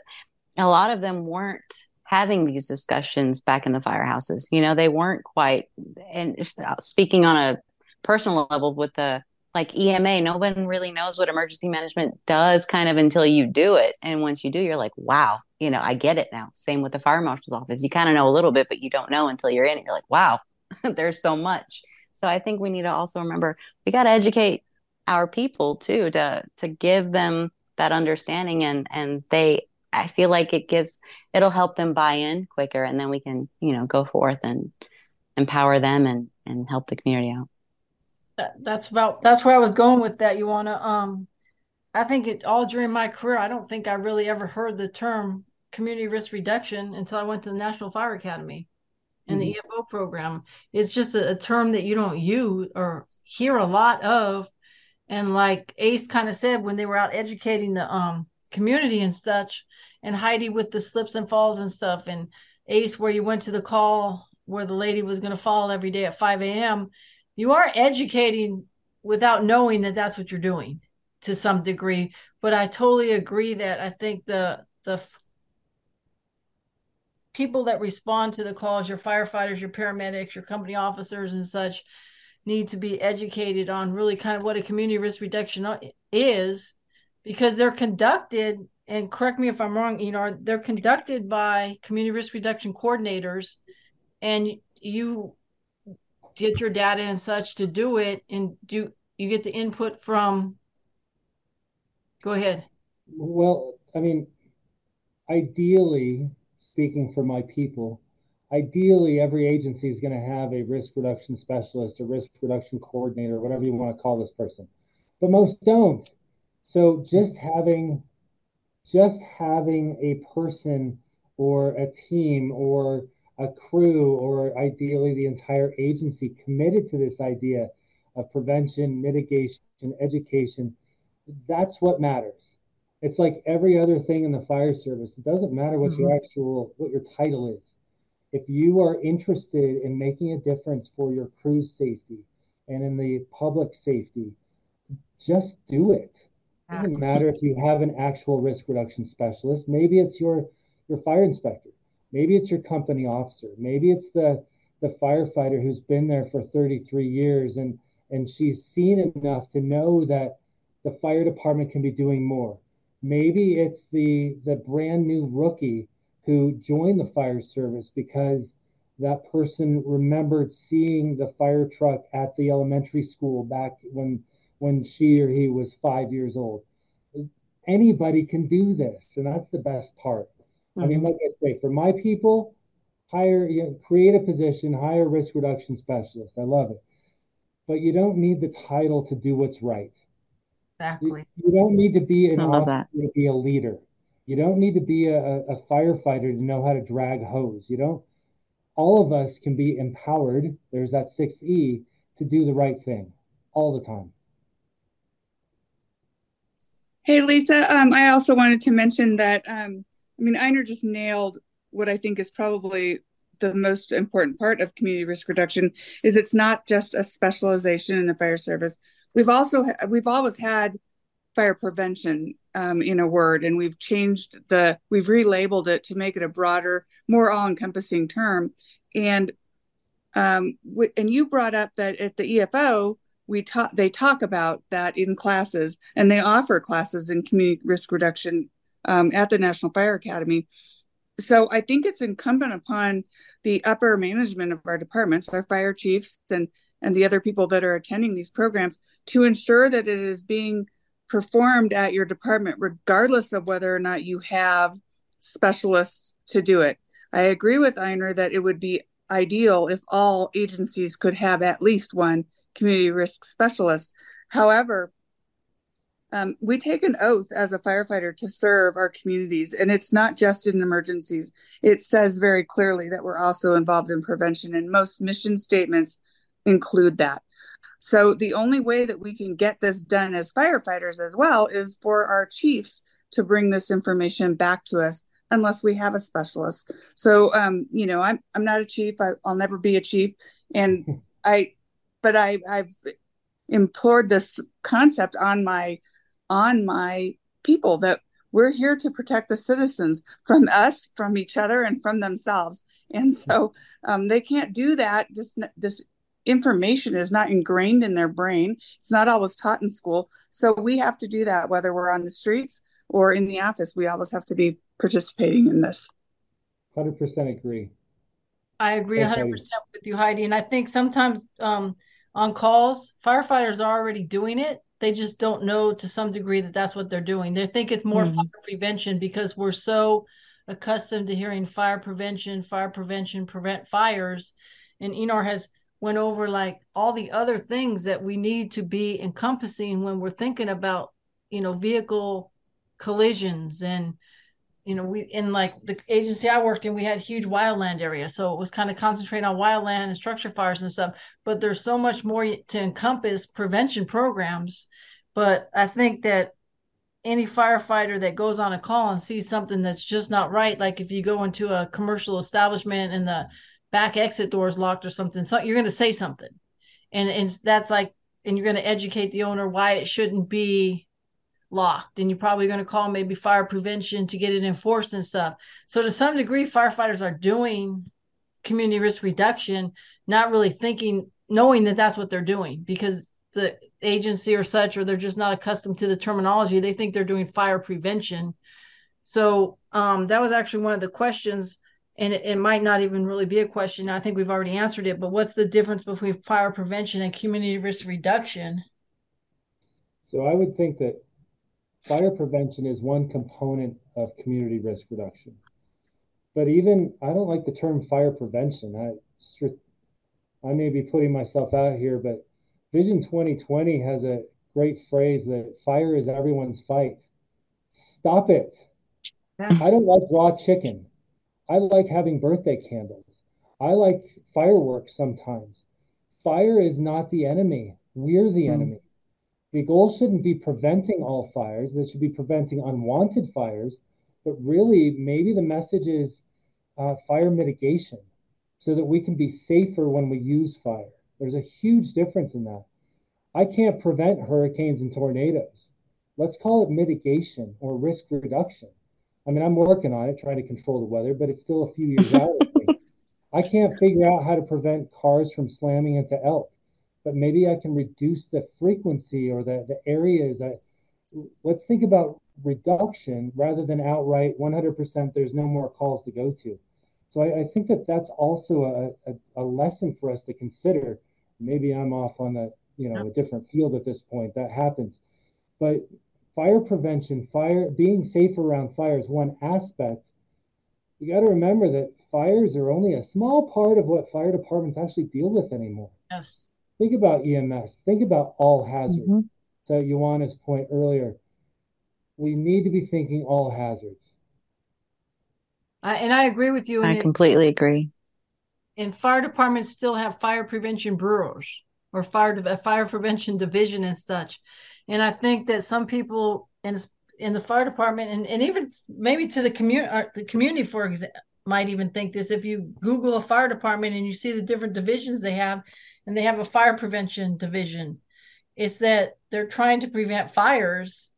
a lot of them weren't having these discussions back in the firehouses. You know, they weren't quite, and if, speaking on a personal level with the like E M A, no one really knows what emergency management does kind of until you do it. And once you do, you're like, wow, you know, I get it now. Same with the fire marshal's office. You kind of know a little bit, but you don't know until you're in it. You're like, wow, there's so much. So I think we need to also remember we got to educate our people too, to to give them that understanding, and and they I feel like it gives it'll help them buy in quicker, and then we can, you know, go forth and empower them and and help the community out. That's about, that's where I was going with that, Ioana. Um, I think it all during my career, I don't think I really ever heard the term community risk reduction until I went to the National Fire Academy and mm-hmm. the E F O program. It's just a, a term that you don't use or hear a lot of. And like Ace kind of said, when they were out educating the um, community and such, and Heidi with the slips and falls and stuff, and Ace, where you went to the call where the lady was going to fall every day at five a.m., you are educating without knowing that that's what you're doing to some degree. But I totally agree that I think the the f- people that respond to the calls, your firefighters, your paramedics, your company officers and such, need to be educated on really kind of what a community risk reduction is, because they're conducted, and correct me if I'm wrong, you know, they're conducted by community risk reduction coordinators, and you get your data and such to do it, and do you get the input from, go ahead. Well, I mean, ideally, speaking for my people, ideally, every agency is going to have a risk reduction specialist, a risk reduction coordinator, whatever you want to call this person, but most don't. So just having, just having a person or a team or a crew or ideally the entire agency committed to this idea of prevention, mitigation, education, that's what matters. It's like every other thing in the fire service. It doesn't matter what mm-hmm. your actual, what your title is. If you are interested in making a difference for your crew's safety and in the public safety, just do it. It doesn't matter if you have an actual risk reduction specialist. Maybe it's your, your fire inspector. Maybe it's your company officer. Maybe it's the, the firefighter who's been there for thirty-three years and, and she's seen enough to know that the fire department can be doing more. Maybe it's the, the brand new rookie who joined the fire service because that person remembered seeing the fire truck at the elementary school back when when she or he was five years old. Anybody can do this, and that's the best part. Mm-hmm. I mean, like I say, for my people, hire, you know, create a position, hire a risk reduction specialist. I love it. But you don't need the title to do what's right. Exactly. You, you don't need to be an officer to be a leader. You don't need to be a, a firefighter to know how to drag hose. You don't. All of us can be empowered. There's that sixth E, to do the right thing all the time. Hey, Lisa. Um, I also wanted to mention that, um, I mean, Einar just nailed what I think is probably the most important part of community risk reduction, is it's not just a specialization in the fire service. We've also, we've always had fire prevention um, in a word, and we've changed the, we've relabeled it to make it a broader, more all-encompassing term. And um, w- and you brought up that at the E F O, we ta- they talk about that in classes, and they offer classes in community risk reduction um, at the National Fire Academy. So I think it's incumbent upon the upper management of our departments, our fire chiefs, and and the other people that are attending these programs, to ensure that it is being performed at your department, regardless of whether or not you have specialists to do it. I agree with Einar that it would be ideal if all agencies could have at least one community risk specialist. However, um, we take an oath as a firefighter to serve our communities, and it's not just in emergencies. It says very clearly that we're also involved in prevention, and most mission statements include that. So the only way that we can get this done as firefighters as well is for our chiefs to bring this information back to us, unless we have a specialist. So, um, you know, I'm I'm not a chief. I, I'll never be a chief. And I, but I, I've implored this concept on my, on my people, that we're here to protect the citizens from us, from each other, and from themselves. And so um, they can't do that. This, this, information is not ingrained in their brain. It's not always taught in school. So we have to do that, whether we're on the streets or in the office. We always have to be participating in this. one hundred percent agree. I agree one hundred percent with you, Heidi. And I think sometimes um, on calls, firefighters are already doing it. They just don't know to some degree that that's what they're doing. They think it's more mm-hmm. fire prevention, because we're so accustomed to hearing fire prevention, fire prevention, prevent fires. And Einar has went over like all the other things that we need to be encompassing when we're thinking about, you know, vehicle collisions. And, you know, we, in like the agency I worked in, we had huge wildland area. So it was kind of concentrating on wildland and structure fires and stuff, but there's so much more to encompass prevention programs. But I think that any firefighter that goes on a call and sees something that's just not right, like if you go into a commercial establishment and the back exit door is locked or something, so you're going to say something. And, and that's like, and you're going to educate the owner why it shouldn't be locked. And you're probably going to call maybe fire prevention to get it enforced and stuff. So to some degree, firefighters are doing community risk reduction, not really thinking, knowing that that's what they're doing because the agency or such, or they're just not accustomed to the terminology. They think they're doing fire prevention. So um, that was actually one of the questions, and it, it might not even really be a question. I think we've already answered it, but what's the difference between fire prevention and community risk reduction? So I would think that fire prevention is one component of community risk reduction. But even, I don't like the term fire prevention. I, I may be putting myself out here, but Vision twenty twenty has a great phrase that fire is everyone's fight. Stop it. I don't like raw chicken. I like having birthday candles. I like fireworks sometimes. Fire is not the enemy. We're the enemy. The goal shouldn't be preventing all fires. They should be preventing unwanted fires. But really, maybe the message is uh, fire mitigation so that we can be safer when we use fire. There's a huge difference in that. I can't prevent hurricanes and tornadoes. Let's call it mitigation or risk reduction. I mean, I'm working on it, trying to control the weather, but it's still a few years out. I can't figure out how to prevent cars from slamming into elk, but maybe I can reduce the frequency or the, the areas. That, let's think about reduction rather than outright one hundred percent there's no more calls to go to. So I, I think that that's also a, a, a lesson for us to consider. Maybe I'm off on a, you know, a different field at this point. That happens. But fire prevention, fire being safe around fire is one aspect. You got to remember that fires are only a small part of what fire departments actually deal with anymore. Yes. Think about E M S. Think about all hazards. Mm-hmm. So Ioana's point earlier, we need to be thinking all hazards. I, and I agree with you. And I completely it, agree. And fire departments still have fire prevention bureaus or fire fire prevention division and such. And I think that some people in in the fire department and, and even maybe to the community, the community, for example, might even think this. If you Google a fire department and you see the different divisions they have, and they have a fire prevention division, it's that they're trying to prevent fires.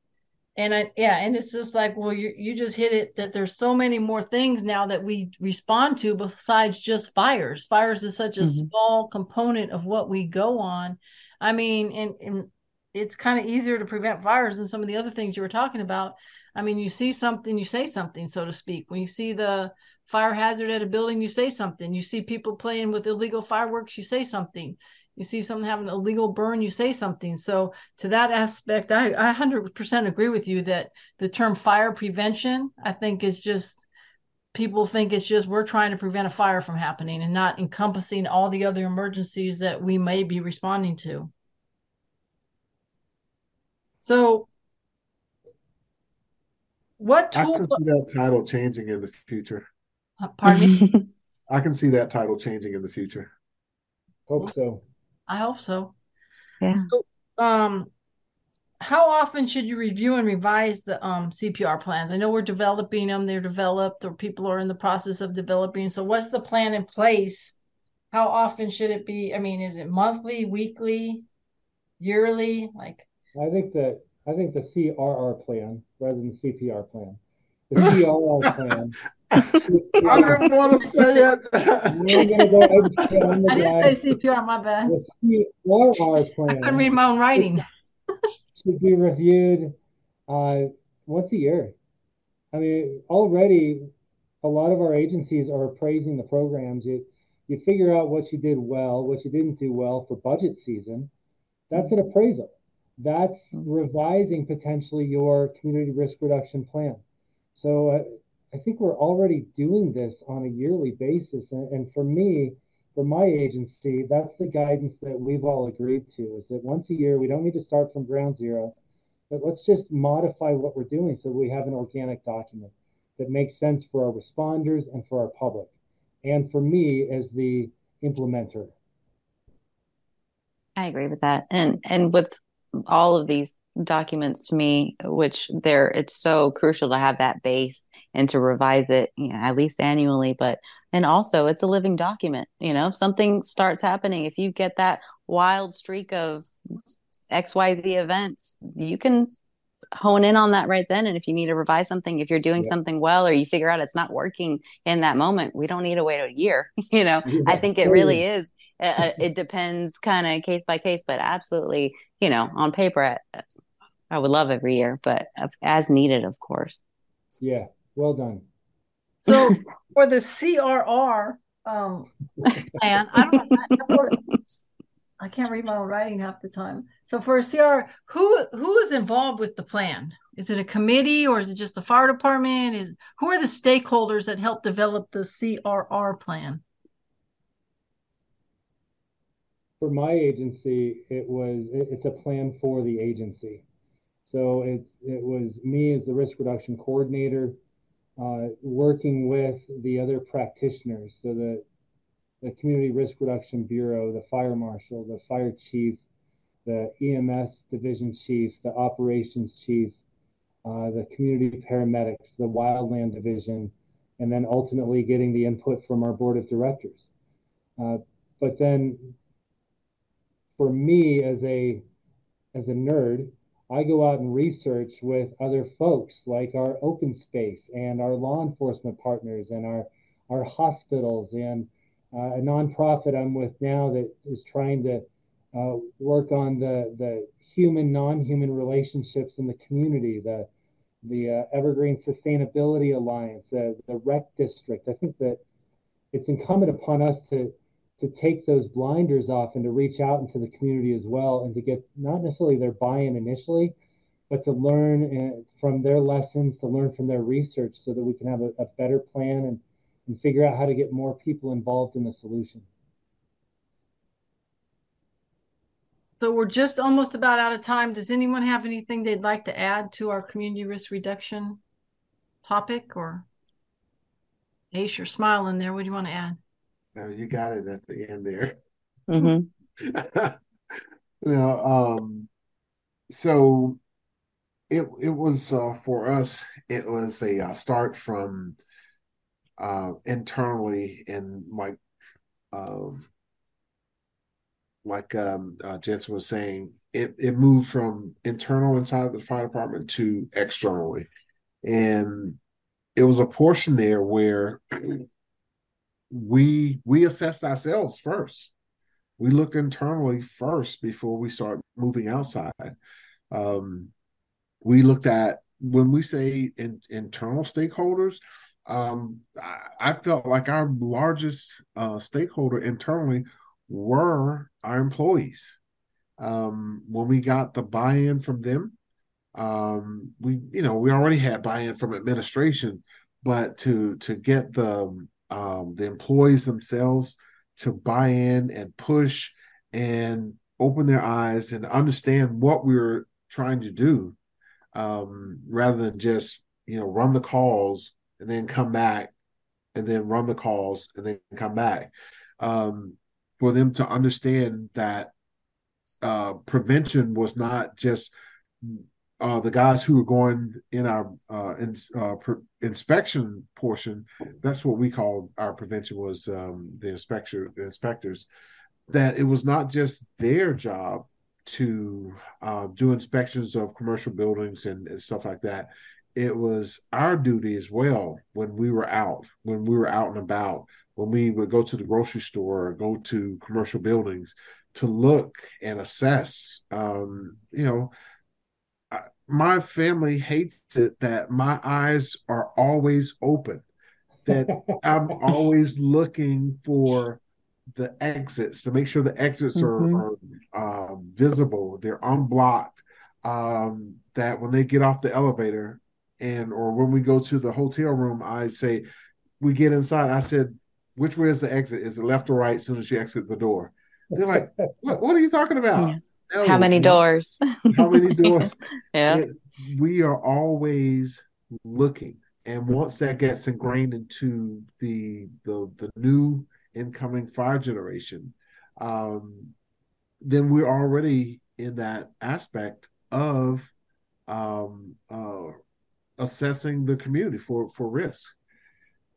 And I, yeah, and it's just like, well, you you just hit it that there's so many more things now that we respond to besides just fires. Fires is such a mm-hmm. small component of what we go on. I mean, and, and it's kind of easier to prevent fires than some of the other things you were talking about. I mean, you see something, you say something, so to speak. When you see the fire hazard at a building, you say something. You see people playing with illegal fireworks, you say something. You see someone having an illegal burn, you say something. So to that aspect, I, I one hundred percent agree with you that the term fire prevention, I think is just, people think it's just we're trying to prevent a fire from happening and not encompassing all the other emergencies that we may be responding to. So what tool... I can see that title changing in the future. Uh, pardon me? I can see that title changing in the future. Hope yes. so. I hope so. Yeah. So, um, how often should you review and revise the um, C P R plans? I know we're developing them. They're developed or people are in the process of developing. So what's the plan in place? How often should it be? I mean, is it monthly, weekly, yearly? Like, I think that I think the C R R plan rather than the C P R plan. The C R R plan. I just want to say it. I didn't say C P R, my bad. The C R R plan. I couldn't read my own writing. Should be reviewed uh, once a year. I mean, already a lot of our agencies are appraising the programs. You, you figure out what you did well, what you didn't do well for budget season. That's an appraisal. That's revising potentially your community risk reduction plan. So uh, I think we're already doing this on a yearly basis. And, and for me, for my agency, that's the guidance that we've all agreed to, is that once a year, we don't need to start from ground zero, but let's just modify what we're doing so we have an organic document that makes sense for our responders and for our public, and for me as the implementer. I agree with that. And and with all of these documents, to me, which they're, it's so crucial to have that base and to revise it, you know, at least annually, but, and also it's a living document, you know, if something starts happening, if you get that wild streak of X Y Z events, you can hone in on that right then. And if you need to revise something, if you're doing yeah. something well, or you figure out it's not working in that moment, we don't need to wait a year. you know, yeah. I think it really is. uh, it depends kind of case by case, but absolutely, you know, on paper, I, I would love every year, but as needed, of course. Yeah. Well done. So for the C R R, um, and I don't know, I can't read my own writing half the time. So for a C R R, who who is involved with the plan? Is it a committee or is it just the fire department? Is who are the stakeholders that help develop the C R R plan? For my agency, it was it, it's a plan for the agency. So it it was me as the risk reduction coordinator, Uh, working with the other practitioners, so the, the Community Risk Reduction Bureau, the Fire Marshal, the Fire Chief, the E M S Division Chief, the Operations Chief, uh, the Community Paramedics, the Wildland Division, and then ultimately getting the input from our Board of Directors. Uh, but then for me as a as a nerd, I go out and research with other folks like our open space and our law enforcement partners and our, our hospitals and uh, a nonprofit I'm with now that is trying to uh, work on the, the human, non-human relationships in the community, the, the uh, Evergreen Sustainability Alliance, the, the R E C district. I think that it's incumbent upon us to to take those blinders off and to reach out into the community as well, and to get not necessarily their buy-in initially, but to learn from their lessons, to learn from their research so that we can have a, a better plan and, and figure out how to get more people involved in the solution. So we're just almost about out of time. Does anyone have anything they'd like to add to our community risk reduction topic? Or Ace, you're smiling there. What do you want to add? No, you got it at the end there. Mm-hmm. no, um, so it it was uh, for us. It was a uh, start from uh, internally, and like um, like um, uh, Jensen was saying, it it moved from internal inside the fire department to externally, and it was a portion there where. we we assessed ourselves first. We looked internally first before we start moving outside. Um, we looked at, when we say in, internal stakeholders, um, I, I felt like our largest uh, stakeholder internally were our employees. Um, when we got the buy-in from them, um, we you know we already had buy-in from administration, but to to get the Um, the employees themselves to buy in and push and open their eyes and understand what we were trying to do, um, rather than just, you know, run the calls and then come back and then run the calls and then come back. Um, for them to understand that uh, prevention was not just Uh, the guys who were going in our uh, in, uh, per- inspection portion, that's what we called our prevention, was um, the inspector, the inspectors, that it was not just their job to uh, do inspections of commercial buildings and, and stuff like that. It was our duty as well when we were out, when we were out and about, when we would go to the grocery store or go to commercial buildings to look and assess, um, you know, my family hates it that my eyes are always open, that I'm always looking for the exits to make sure the exits mm-hmm. are, are uh, visible, they're unblocked, um, that when they get off the elevator and or when we go to the hotel room, I say, we get inside, I said, which way is the exit? Is it left or right as soon as you exit the door? They're like, what, what are you talking about? Yeah. How many doors? How many doors? Yeah. It, we are always looking. And once that gets ingrained into the the, the new incoming fire generation, um, then we're already in that aspect of um, uh, assessing the community for, for risk.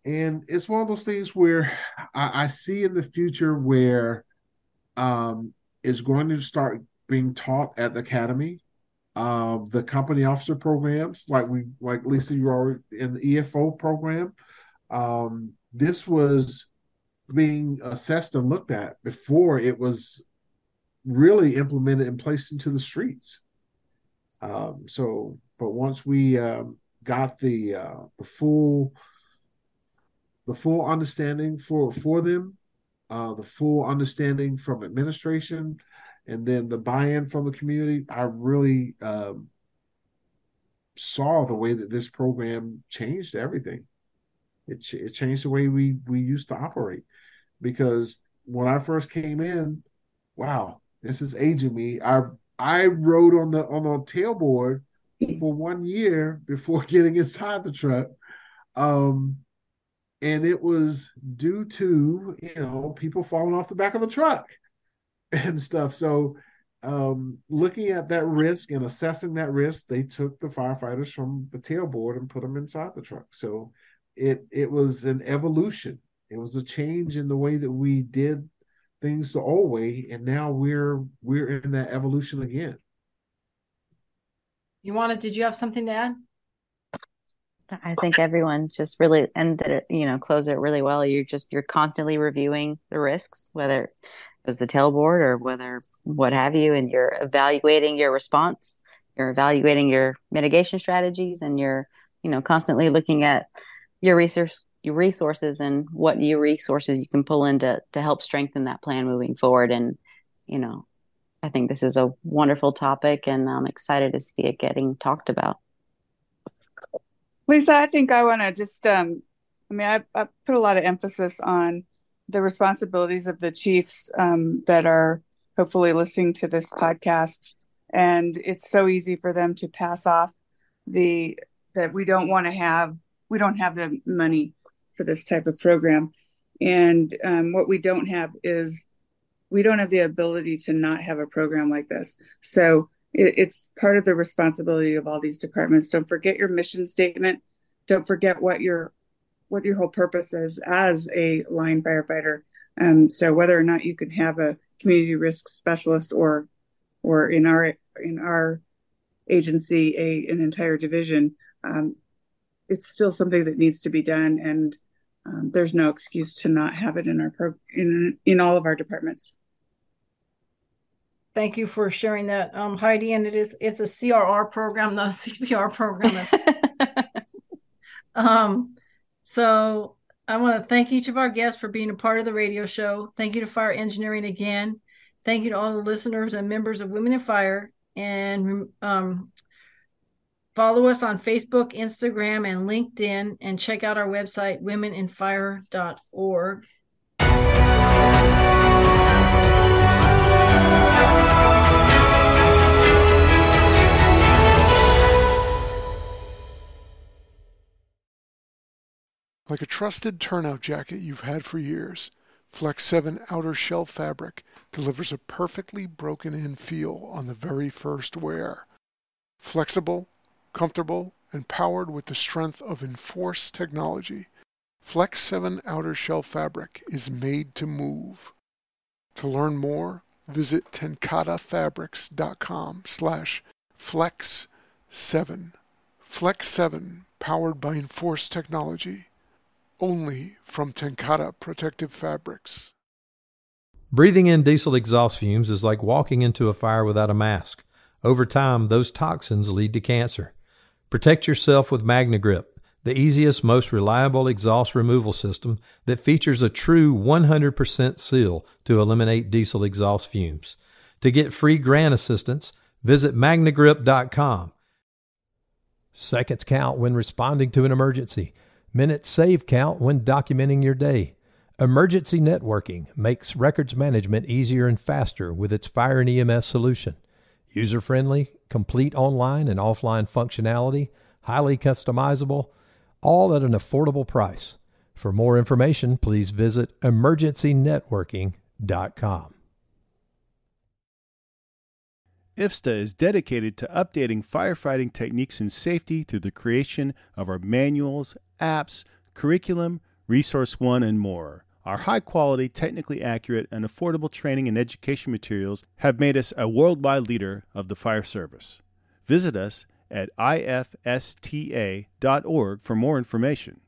And it's one of those things where I, I see in the future where um, it's going to start being taught at the academy. Uh, the company officer programs, like we, like Lisa, you are in the E F O program. Um, this was being assessed and looked at before it was really implemented and placed into the streets. Um, so, but once we um, got the uh, the full the full understanding for for them, uh, the full understanding from administration. And then the buy-in from the community, I really um, saw the way that this program changed everything. It ch- it changed the way we we used to operate. Because when I first came in, wow, this is aging me. I I rode on the on the tailboard for one year before getting inside the truck, um, and it was due to you know people falling off the back of the truck and stuff. So um, looking at that risk and assessing that risk, they took the firefighters from the tailboard and put them inside the truck. So it it was an evolution. It was a change in the way that we did things the old way, and now we're we're in that evolution again. You wanted, did you have something to add? I think everyone just really ended it, you know, closed it really well. You're just, you're constantly reviewing the risks, whether was the tailboard or whether what have you, and you're evaluating your response, you're evaluating your mitigation strategies, and you're, you know, constantly looking at your resource, your resources and what new resources you can pull in to, to help strengthen that plan moving forward. And, you know, I think this is a wonderful topic, and I'm excited to see it getting talked about. Lisa, I think I want to just, um, I mean, I, I put a lot of emphasis on the responsibilities of the chiefs um, that are hopefully listening to this podcast. And it's so easy for them to pass off the, that we don't want to have, we don't have the money for this type of program. And um, what we don't have is we don't have the ability to not have a program like this. So it, it's part of the responsibility of all these departments. Don't forget your mission statement. Don't forget what your what your whole purpose is as a line firefighter. Um, so whether or not you can have a community risk specialist or, or in our, in our agency, a, an entire division, um, it's still something that needs to be done. And um, there's no excuse to not have it in our, pro- in, in all of our departments. Thank you for sharing that, um, Heidi. And it is, it's a C R R program, not a C P R program. um, So I want to thank each of our guests for being a part of the radio show. Thank you to Fire Engineering again. Thank you to all the listeners and members of Women in Fire. And um, follow us on Facebook, Instagram, and LinkedIn. And check out our website, women in fire dot org. Like a trusted turnout jacket you've had for years, Flex seven outer shell fabric delivers a perfectly broken-in feel on the very first wear. Flexible, comfortable, and powered with the strength of Enforce technology, Flex seven outer shell fabric is made to move. To learn more, visit ten cate fabrics dot com slash flex seven. Flex seven, powered by Enforce technology. Only from TenCate Protective Fabrics. Breathing in diesel exhaust fumes is like walking into a fire without a mask. Over time, those toxins lead to cancer. Protect yourself with MagneGrip, the easiest, most reliable exhaust removal system that features a true one hundred percent seal to eliminate diesel exhaust fumes. To get free grant assistance, visit magne grip dot com. Seconds count when responding to an emergency. Minutes save count when documenting your day. Emergency Networking makes records management easier and faster with its fire and E M S solution. User-friendly, complete online and offline functionality, highly customizable, all at an affordable price. For more information, please visit emergency networking dot com. I F S T A is dedicated to updating firefighting techniques and safety through the creation of our manuals, apps, curriculum, Resource One, and more. Our high-quality, technically accurate, and affordable training and education materials have made us a worldwide leader of the fire service. Visit us at I F S T A dot org for more information.